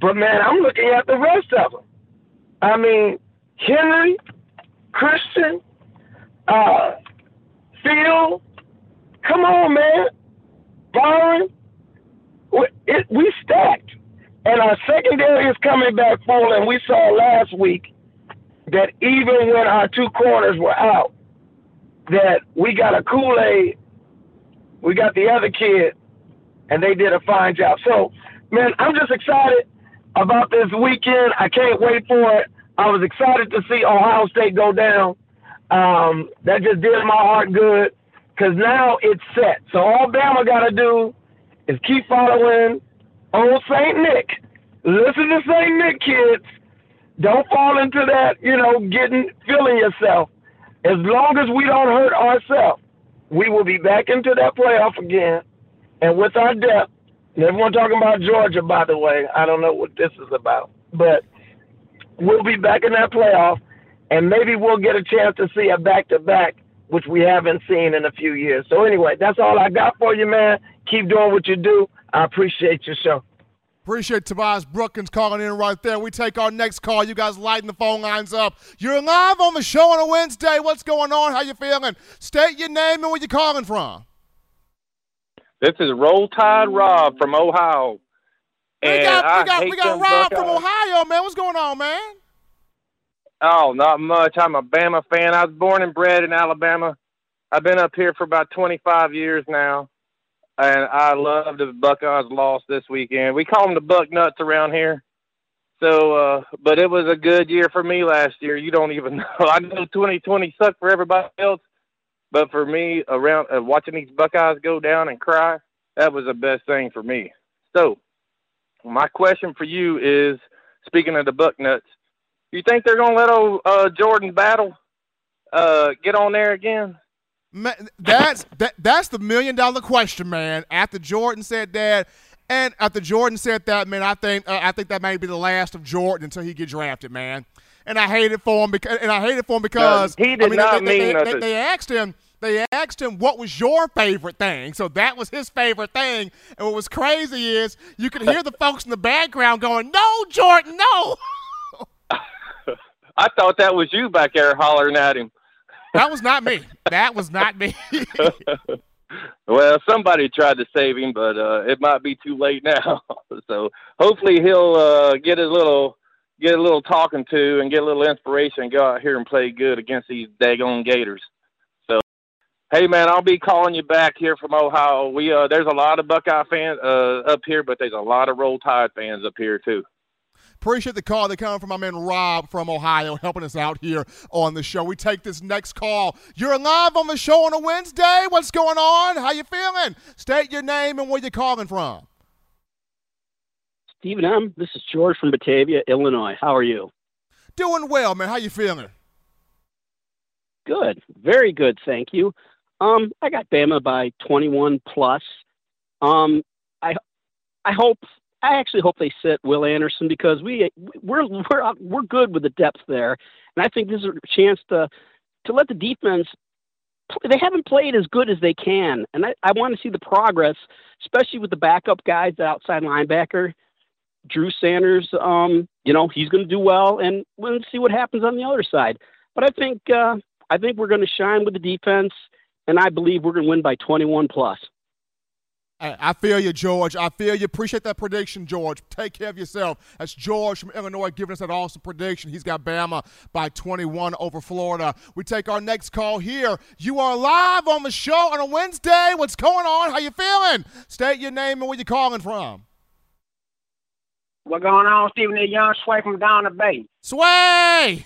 But, man, I'm looking at the rest of them. I mean, Henry, Christian, uh, Phil, come on, man. Byron, we, it, we stacked. And our secondary is coming back full, and we saw last week that even when our two corners were out, that we got a Kool-Aid, we got the other kid, and they did a fine job. So, man, I'm just excited about this weekend. I can't wait for it. I was excited to see Ohio State go down. Um, that just did my heart good, because now it's set. So all Bama got to do is keep following old Saint Nick. Listen to Saint Nick, kids. Don't fall into that, you know, getting feeling yourself. As long as we don't hurt ourselves, we will be back into that playoff again. And with our depth, and everyone talking about Georgia, by the way, I don't know what this is about, but we'll be back in that playoff. And maybe we'll get a chance to see a back-to-back, which we haven't seen in a few years. So, anyway, that's all I got for you, man. Keep doing what you do. I appreciate your show. Appreciate Tobias Brookins calling in right there. We take our next call. You guys lighting the phone lines up. You're live on the show on a Wednesday. What's going on? How you feeling? State your name and where you're calling from. This is Roll Tide Rob from Ohio. And we got, we got, we got Rob Buckeyes. From Ohio, man. What's going on, man? Oh, not much. I'm a Bama fan. I was born and bred in Alabama. I've been up here for about twenty-five years now, and I love the Buckeyes lost this weekend. We call them the Bucknuts around here. So, uh, but it was a good year for me last year. You don't even know. I know twenty twenty sucked for everybody else, but for me, around uh, watching these Buckeyes go down and cry, that was the best thing for me. So, my question for you is, speaking of the Bucknuts, you think they're going to let old uh, Jordan Battle uh, get on there again? Man, that's that, that's the million-dollar question, man. After Jordan said that, and after Jordan said that, man, I think uh, I think that may be the last of Jordan until he gets drafted, man. And I hate it for him because and I hate it for him because no, he did I mean, not they, they, mean they, nothing. They, they asked him. They asked him, what was your favorite thing? So that was his favorite thing. And what was crazy is you could hear the folks in the background going, "No, Jordan, no." I thought that was you back there hollering at him. That was not me. That was not me. Well, somebody tried to save him, but uh, it might be too late now. So hopefully he'll uh, get a little get a little talking to and get a little inspiration and go out here and play good against these daggone Gators. So, hey, man, I'll be calling you back here from Ohio. We uh, There's a lot of Buckeye fans uh, up here, but there's a lot of Roll Tide fans up here too. Appreciate the call that coming from my man Rob from Ohio helping us out here on the show. We take this next call. You're live on the show on a Wednesday. What's going on? How you feeling? State your name and where you're calling from. Stephen M. This is George from Batavia, Illinois. How are you? Doing well, man. How you feeling? Good. Very good, thank you. Um, I got Bama by twenty-one plus. Um, I, I hope... I actually hope they sit Will Anderson because we we're we're we're good with the depth there, and I think this is a chance to to let the defense. They haven't played as good as they can, and I, I want to see the progress, especially with the backup guys, the outside linebacker, Drew Sanders. Um, you know he's going to do well, and we'll see what happens on the other side. But I think uh, I think we're going to shine with the defense, and I believe we're going to win by twenty-one plus. I feel you, George. I feel you. Appreciate that prediction, George. Take care of yourself. That's George from Illinois giving us that awesome prediction. He's got Bama by twenty-one over Florida. We take our next call here. You are live on the show on a Wednesday. What's going on? How you feeling? State your name and where you're calling from. What's going on, Stephen A. Young? Sway from down the bay. Sway!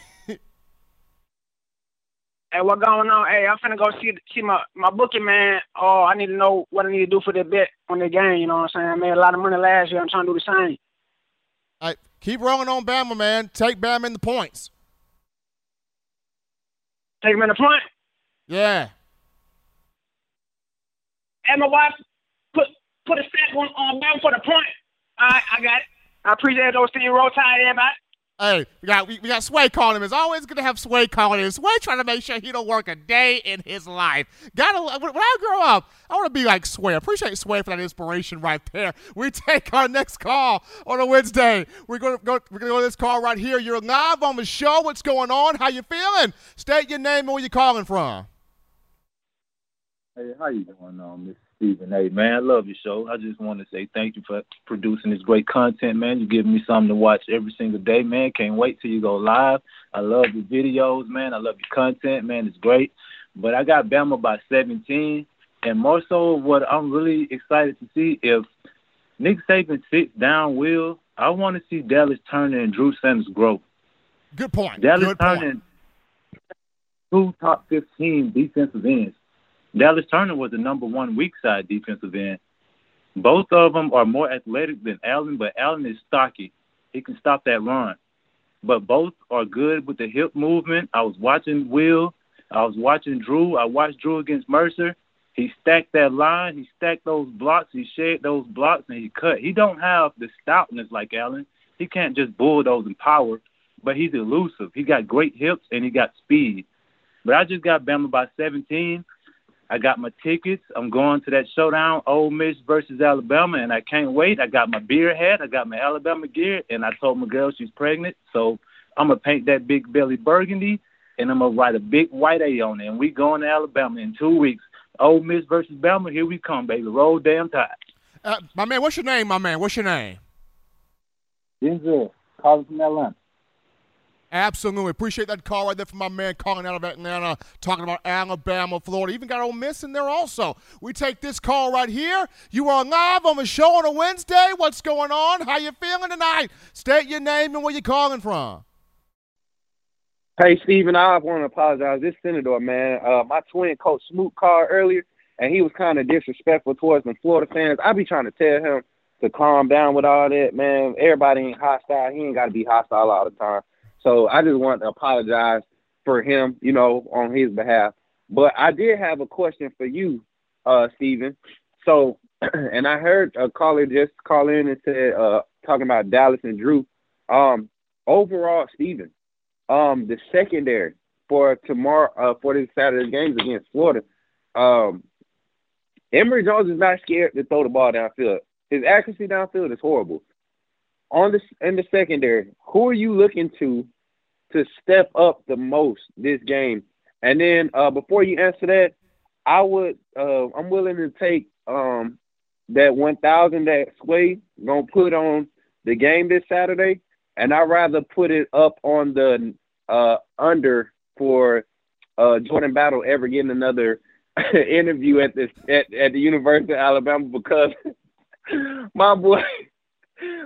Hey, what's going on? Hey, I'm finna go see see my, my bookie, man. Oh, I need to know what I need to do for that bet on the game. You know what I'm saying? I made a lot of money last year. I'm trying to do the same. All right, keep rolling on Bama, man. Take Bama in the points. Take him in the point? Yeah. And my wife put put a stack on, on Bama for the point. All right, I got it. I appreciate those things. Roll Tide, everybody. Hey, we got we, we got Sway calling him. It's always good to have Sway calling him. Sway trying to make sure he don't work a day in his life. Gotta when I grow up, I want to be like Sway. I appreciate Sway for that inspiration right there. We take our next call on a Wednesday. We're gonna go. We're gonna go to this call right here. You're live on the show. What's going on? How you feeling? State your name and where you calling from. Hey, how you doing, um, Mister Stephen A. Man, I love your show. I just want to say thank you for producing this great content, man. You give me something to watch every single day, man. Can't wait till you go live. I love your videos, man. I love your content, man. It's great. But I got Bama by seventeen, and more so what I'm really excited to see if Nick Saban sits down, Will, I want to see Dallas Turner and Drew Sanders grow. Good point. Dallas Good Turner, point. Two top fifteen defensive ends. Dallas Turner was the number one weak side defensive end. Both of them are more athletic than Allen, but Allen is stocky. He can stop that run. But both are good with the hip movement. I was watching Will. I was watching Drew. I watched Drew against Mercer. He stacked that line. He stacked those blocks. He shed those blocks, and he cut. He don't have the stoutness like Allen. He can't just bulldoze and power, but he's elusive. He got great hips, and he got speed. But I just got Bama by seventeen. I got my tickets. I'm going to that showdown, Ole Miss versus Alabama, and I can't wait. I got my beer hat. I got my Alabama gear, and I told my girl she's pregnant. So I'm going to paint that big belly burgundy, and I'm going to write a big white A on it. And we going to Alabama in two weeks. Ole Miss versus Bama, here we come, baby. Roll damn tide. Uh, my man, what's your name, my man? What's your name? Denzel, calling from Atlanta. Absolutely. Appreciate that call right there from my man calling out of Atlanta, talking about Alabama, Florida. Even got Ole Miss in there also. We take this call right here. You are live on the show on a Wednesday. What's going on? How you feeling tonight? State your name and where you calling from. Hey, Steven, I want to apologize. This Senator, man, uh, my twin coach Smoot called earlier, and he was kind of disrespectful towards the Florida fans. I be trying to tell him to calm down with all that, man. Everybody ain't hostile. He ain't got to be hostile all the time. So I just want to apologize for him, you know, on his behalf. But I did have a question for you, uh, Steven. So, and I heard a caller just call in and said, uh, talking about Dallas and Drew. Um, overall, Steven, um, the secondary for tomorrow, uh, for this Saturday's games against Florida, um, Emory Jones is not scared to throw the ball downfield. His accuracy downfield is horrible. On the in the secondary, who are you looking to to step up the most this game? And then uh, before you answer that, I would uh, I'm willing to take um, that one thousand that Sway gonna put on the game this Saturday, and I'd rather put it up on the uh, under for uh, Jordan Battle ever getting another interview at this at, at the University of Alabama, because my boy.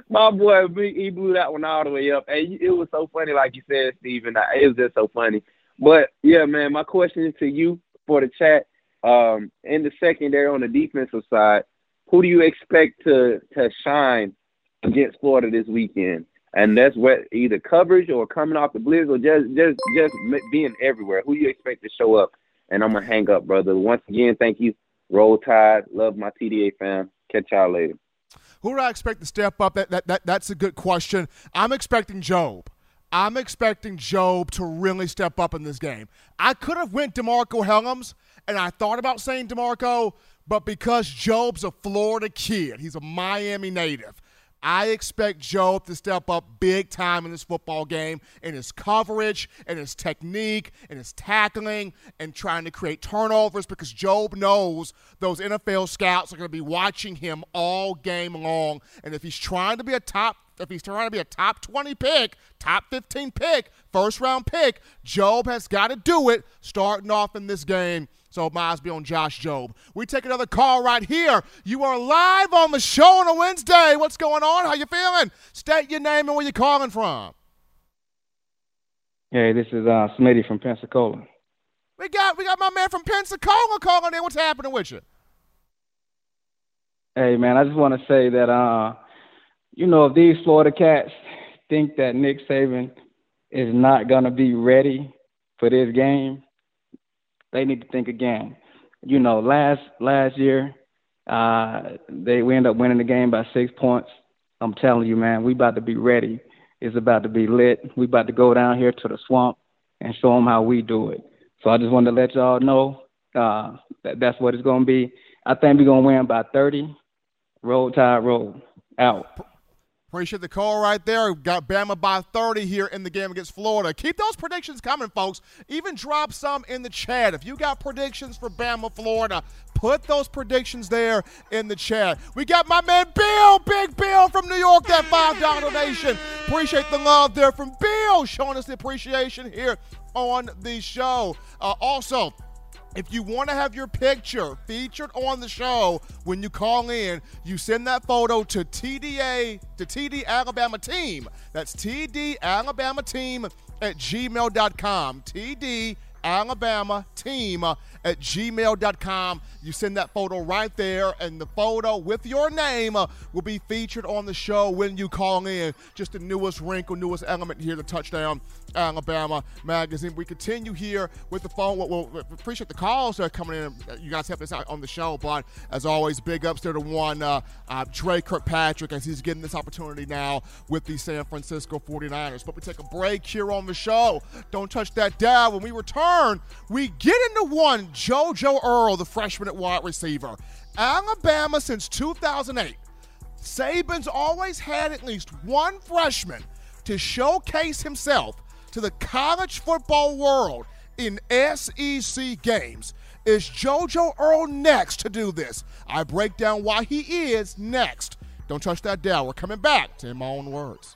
My boy, he blew that one all the way up. And it was so funny, like you said, Steven. It was just so funny. But, yeah, man, my question is to you for the chat. Um, in the secondary, on the defensive side, who do you expect to, to shine against Florida this weekend? And that's what either coverage or coming off the blitz or just, just, just being everywhere. Who do you expect to show up? And I'm going to hang up, brother. Once again, thank you. Roll Tide. Love my T D A fam. Catch y'all later. Who do I expect to step up? That, that that that's a good question. I'm expecting Jobe. I'm expecting Jobe to really step up in this game. I could have went DeMarco Helms, and I thought about saying DeMarco, but because Jobe's a Florida kid, he's a Miami native, I expect Jobe to step up big time in this football game, in his coverage, in his technique, in his tackling, and trying to create turnovers, because Jobe knows those N F L scouts are going to be watching him all game long. And if he's trying to be a top, if he's trying to be a top twenty pick, top fifteen pick, first round pick, Jobe has got to do it starting off in this game. So it might as be on Josh Jobe. We take another call right here. You are live on the show on a Wednesday. What's going on? How you feeling? State your name and where you calling from. Hey, this is uh, Smitty from Pensacola. We got we got my man from Pensacola calling in. What's happening with you? Hey, man, I just want to say that, uh, you know, if these Florida cats think that Nick Saban is not going to be ready for this game, they need to think again. You know, last last year, uh, they we end up winning the game by six points. I'm telling you, man, we about to be ready. It's about to be lit. We about to go down here to the swamp and show them how we do it. So I just wanted to let y'all know uh, that that's what it's going to be. I think we're going to win by thirty. Roll Tide, roll out. Appreciate the call right there. Got Bama by thirty here in the game against Florida. Keep those predictions coming, folks. Even drop some in the chat. If you got predictions for Bama, Florida, put those predictions there in the chat. We got my man Bill, Big Bill from New York, that five dollar donation. Appreciate the love there from Bill, showing us the appreciation here on the show. Uh, also, if you want to have your picture featured on the show when you call in, you send that photo to T D A, to T D Alabama Team. That's T D Alabama Team at gmail dot com. T D Alabama Team at gmail dot com. You send that photo right there, and the photo with your name will be featured on the show when you call in. Just the newest wrinkle, newest element here, the Touchdown Alabama Magazine. We continue here with the phone. We'll, we'll appreciate the calls that are coming in. You guys helping us out on the show, but as always, big ups there to one, uh, uh, Dre Kirkpatrick, as he's getting this opportunity now with the San Francisco forty-niners. But we take a break here on the show. Don't touch that dial. When we return, we get into one, JoJo Earle, the freshman at wide receiver. Alabama since two thousand eight. Saban's always had at least one freshman to showcase himself to the college football world in S E C games. Is JoJo Earle next to do this? I break down why he is next. Don't touch that dial. We're coming back to In My Own Words.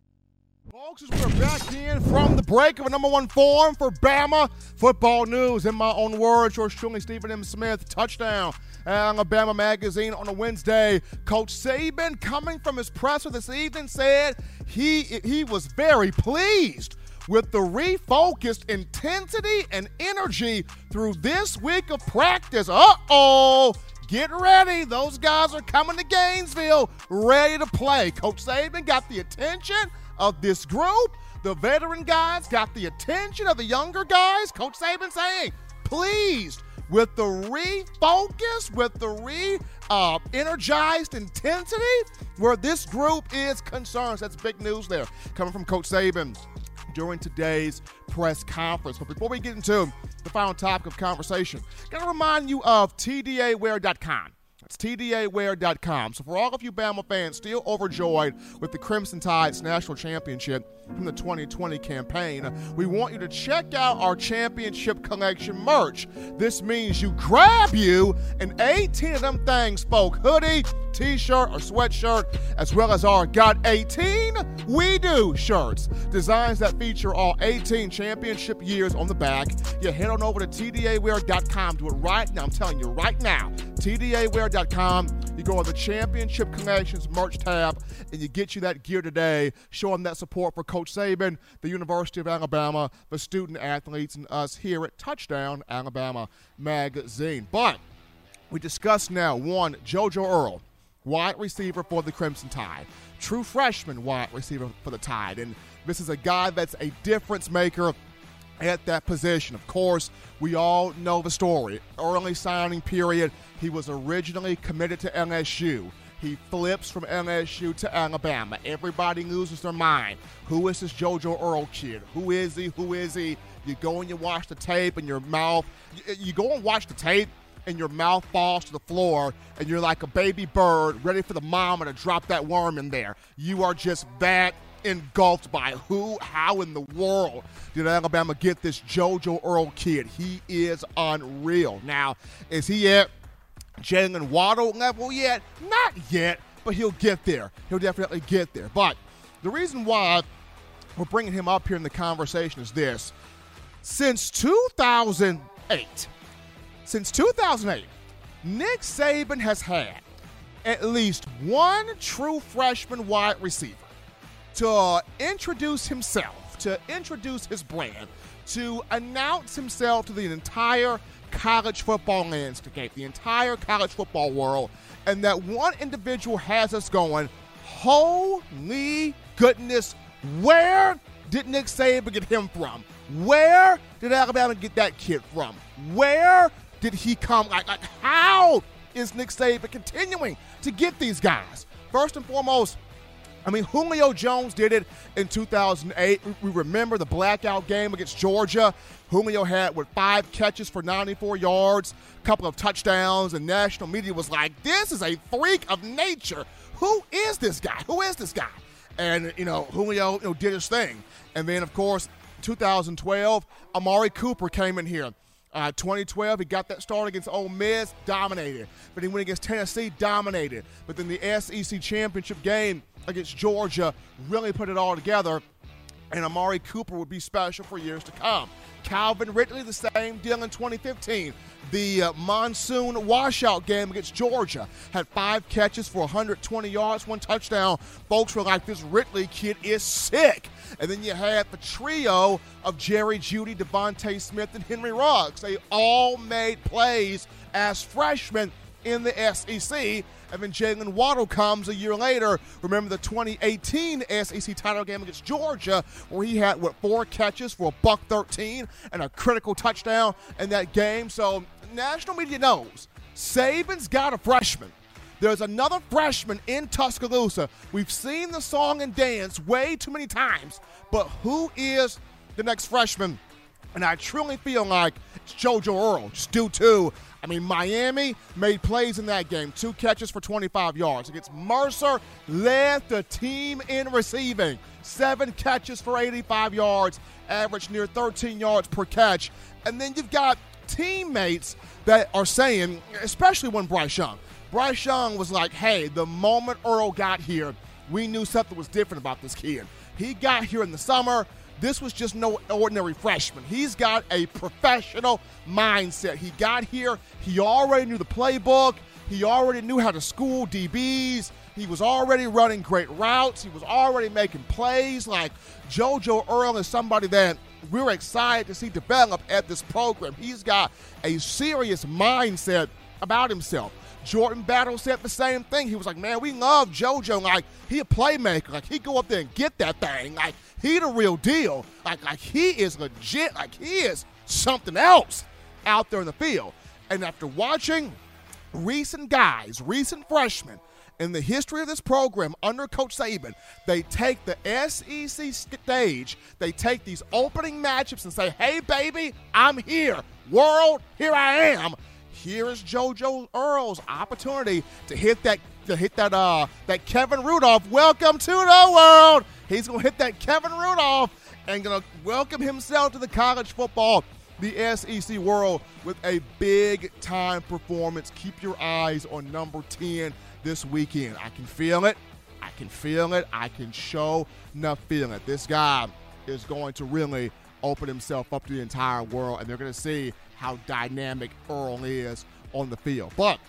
Folks, as we're back in from the break of a number one form for Bama football news. In My Own Words, yours truly, Stephen M. Smith. Touchdown Alabama Magazine on a Wednesday. Coach Saban, coming from his presser this evening, said he he was very pleased with the refocused intensity and energy through this week of practice. Uh-oh. Get ready. Those guys are coming to Gainesville ready to play. Coach Saban got the attention of this group. The veteran guys got the attention of the younger guys. Coach Saban saying, pleased with the refocus, with the re-energized uh, intensity where this group is concerned. So that's big news there coming from Coach Saban during today's press conference. But before we get into the final topic of conversation, got to remind you of T D A wear dot com. It's T D A wear dot com. So for all of you Bama fans still overjoyed with the Crimson Tide's national championship from the twenty twenty campaign, we want you to check out our championship collection merch. This means you grab you an eighteen of them things, folk, hoodie, t-shirt, or sweatshirt, as well as our Got eighteen We Do shirts. Designs that feature all eighteen championship years on the back. You head on over to T D A wear dot com. Do it right now. I'm telling you right now. T D A wear dot com. You go on the Championship Collections merch tab, and you get you that gear today, showing that support for Coach Saban, the University of Alabama, the student athletes, and us here at Touchdown Alabama Magazine. But we discuss now, one, JoJo Earle, wide receiver for the Crimson Tide, true freshman wide receiver for the Tide, and this is a guy that's a difference maker at that position. Of course, we all know the story. Early signing period, he was originally committed to L S U. He flips from L S U to Alabama. Everybody loses their mind. Who is this JoJo Earle kid? Who is he? Who is he? You go and you watch the tape and your mouth, you go and watch the tape and your mouth falls to the floor and you're like a baby bird ready for the mama to drop that worm in there. You are just that engulfed by who, how in the world did Alabama get this JoJo Earle kid? He is unreal. Now, is he at Jalen Waddle level yet? Not yet, but he'll get there. He'll definitely get there. But the reason why we're bringing him up here in the conversation is this. Since two thousand eight, since two thousand eight, Nick Saban has had at least one true freshman wide receiver to uh, introduce himself, to introduce his brand, to announce himself to the entire college football landscape, the entire college football world, and that one individual has us going, holy goodness, where did Nick Saban get him from? Where did Alabama get that kid from? Where did he come? Like, like how is Nick Saban continuing to get these guys? First and foremost, I mean, Julio Jones did it in two thousand eight. We remember the blackout game against Georgia. Julio had, with five catches for ninety-four yards, a couple of touchdowns, and national media was like, this is a freak of nature. Who is this guy? Who is this guy? And, you know, Julio you know, did his thing. And then, of course, two thousand twelve, Amari Cooper came in here Uh, twenty twelve, he got that start against Ole Miss, dominated. But he went against Tennessee, dominated. But then the S E C championship game against Georgia really put it all together, and Amari Cooper would be special for years to come. Calvin Ridley, the same deal in twenty fifteen. The uh, monsoon washout game against Georgia had five catches for one hundred twenty yards, one touchdown. Folks were like, this Ridley kid is sick. And then you had the trio of Jerry Jeudy, Devontae Smith, and Henry Ruggs. They all made plays as freshmen in the S E C. And then Jalen Waddle comes a year later. Remember the twenty eighteen S E C title game against Georgia where he had, what, four catches for a buck thirteen and a critical touchdown in that game. So national media knows Saban's got a freshman. There's another freshman in Tuscaloosa. We've seen the song and dance way too many times. But who is the next freshman? And I truly feel like it's JoJo Earle, just due to, I mean, Miami made plays in that game. Two catches for twenty-five yards. Against Mercer, led the team in receiving. Seven catches for eighty-five yards, average near thirteen yards per catch. And then you've got teammates that are saying, especially when Bryce Young. Bryce Young was like, hey, the moment Earle got here, we knew something was different about this kid. He got here in the summer. This was just no ordinary freshman. He's got a professional mindset. He got here. He already knew the playbook. He already knew how to school D Bs. He was already running great routes. He was already making plays. Like, JoJo Earle is somebody that we're excited to see develop at this program. He's got a serious mindset about himself. Jordan Battle said the same thing. He was like, man, we love JoJo. Like, he a playmaker. Like, he go up there and get that thing. Like, he the real deal. Like, like he is legit. Like, he is something else out there in the field. And after watching recent guys, recent freshmen, in the history of this program under Coach Saban, they take the S E C stage, they take these opening matchups and say, hey, baby, I'm here. World, here I am. Here is JoJo Earle's opportunity to hit that to hit that uh that Kevin Rudolph. Welcome to the world. He's gonna hit that Kevin Rudolph and gonna welcome himself to the college football, the S E C world, with a big time performance. Keep your eyes on number ten this weekend. I can feel it. I can feel it. I can show enough feeling it. This guy is going to really open himself up to the entire world, and they're going to see how dynamic Earle is on the field. But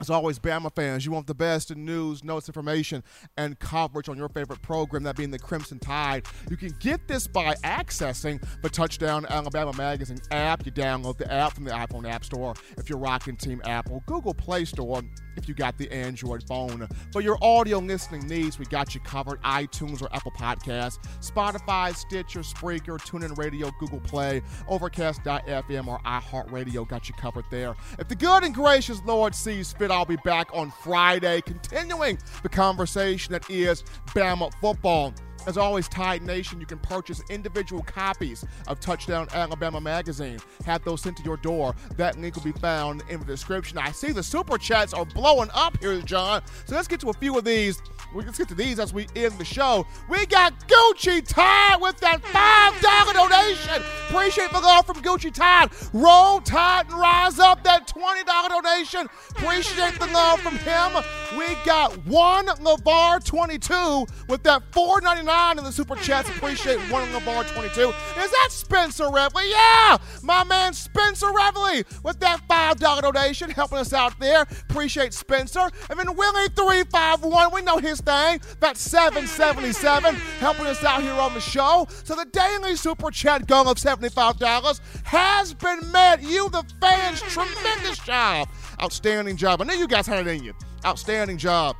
as always, Bama fans, you want the best in news, notes, information, and coverage on your favorite program, that being the Crimson Tide. You can get this by accessing the Touchdown Alabama Magazine app. You download the app from the iPhone App Store if you're rocking Team Apple, Google Play Store if you got the Android phone. For your audio listening needs, we got you covered. iTunes or Apple Podcasts, Spotify, Stitcher, Spreaker, TuneIn Radio, Google Play, Overcast dot f m, or iHeartRadio got you covered there. If the good and gracious Lord sees fit, I'll be back on Friday continuing the conversation that is Bama football. As always, Tide Nation, you can purchase individual copies of Touchdown Alabama Magazine. Have those sent to your door. That link will be found in the description. I see the Super Chats are blowing up here, John. So let's get to a few of these. Let's get to these as we end the show. We got Gucci Tide with that five dollar donation. Appreciate the love from Gucci Tide. Roll Tide and rise up, that twenty dollar donation. Appreciate the love from him. We got one LeVar twenty-two with that four ninety-nine in the Super Chats. Appreciate one LeVar twenty-two. Is that Spencer Revley? Yeah! My man Spencer Revley with that five dollar donation helping us out there. Appreciate Spencer. And then Willie three five one, we know his thing. That's seven seventy-seven helping us out here on the show. So the daily Super Chat goal of seventy-five dollars has been met. You, the fans, tremendous job. Outstanding job. I know you guys had it in you. Outstanding job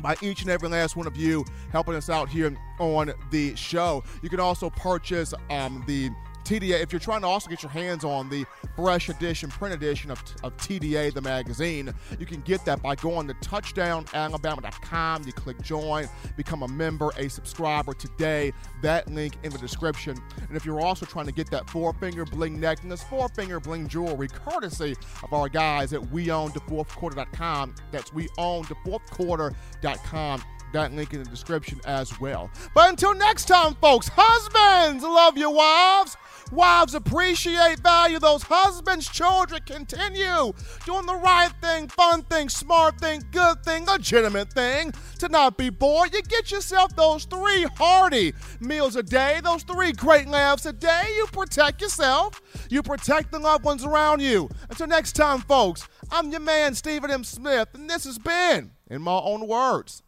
by each and every last one of you helping us out here on the show. You can also purchase um, the T D A. If you're trying to also get your hands on the fresh edition, print edition of, of T D A, the magazine, you can get that by going to touchdown alabama dot com. You click join, become a member, a subscriber today. That link in the description. And if you're also trying to get that four-finger bling necklace, four-finger bling jewelry, courtesy of our guys at we own the fourth quarter dot com. That's we own the fourth quarter dot com. that link in the description as well. But until next time, folks, husbands, love your wives. Wives, appreciate, value those husbands. Children, continue doing the right thing, fun thing, smart thing, good thing, legitimate thing. To not be bored, you get yourself those three hearty meals a day, those three great laughs a day. You protect yourself. You protect the loved ones around you. Until next time, folks, I'm your man, Stephen M. Smith, and this has been In My Own Words.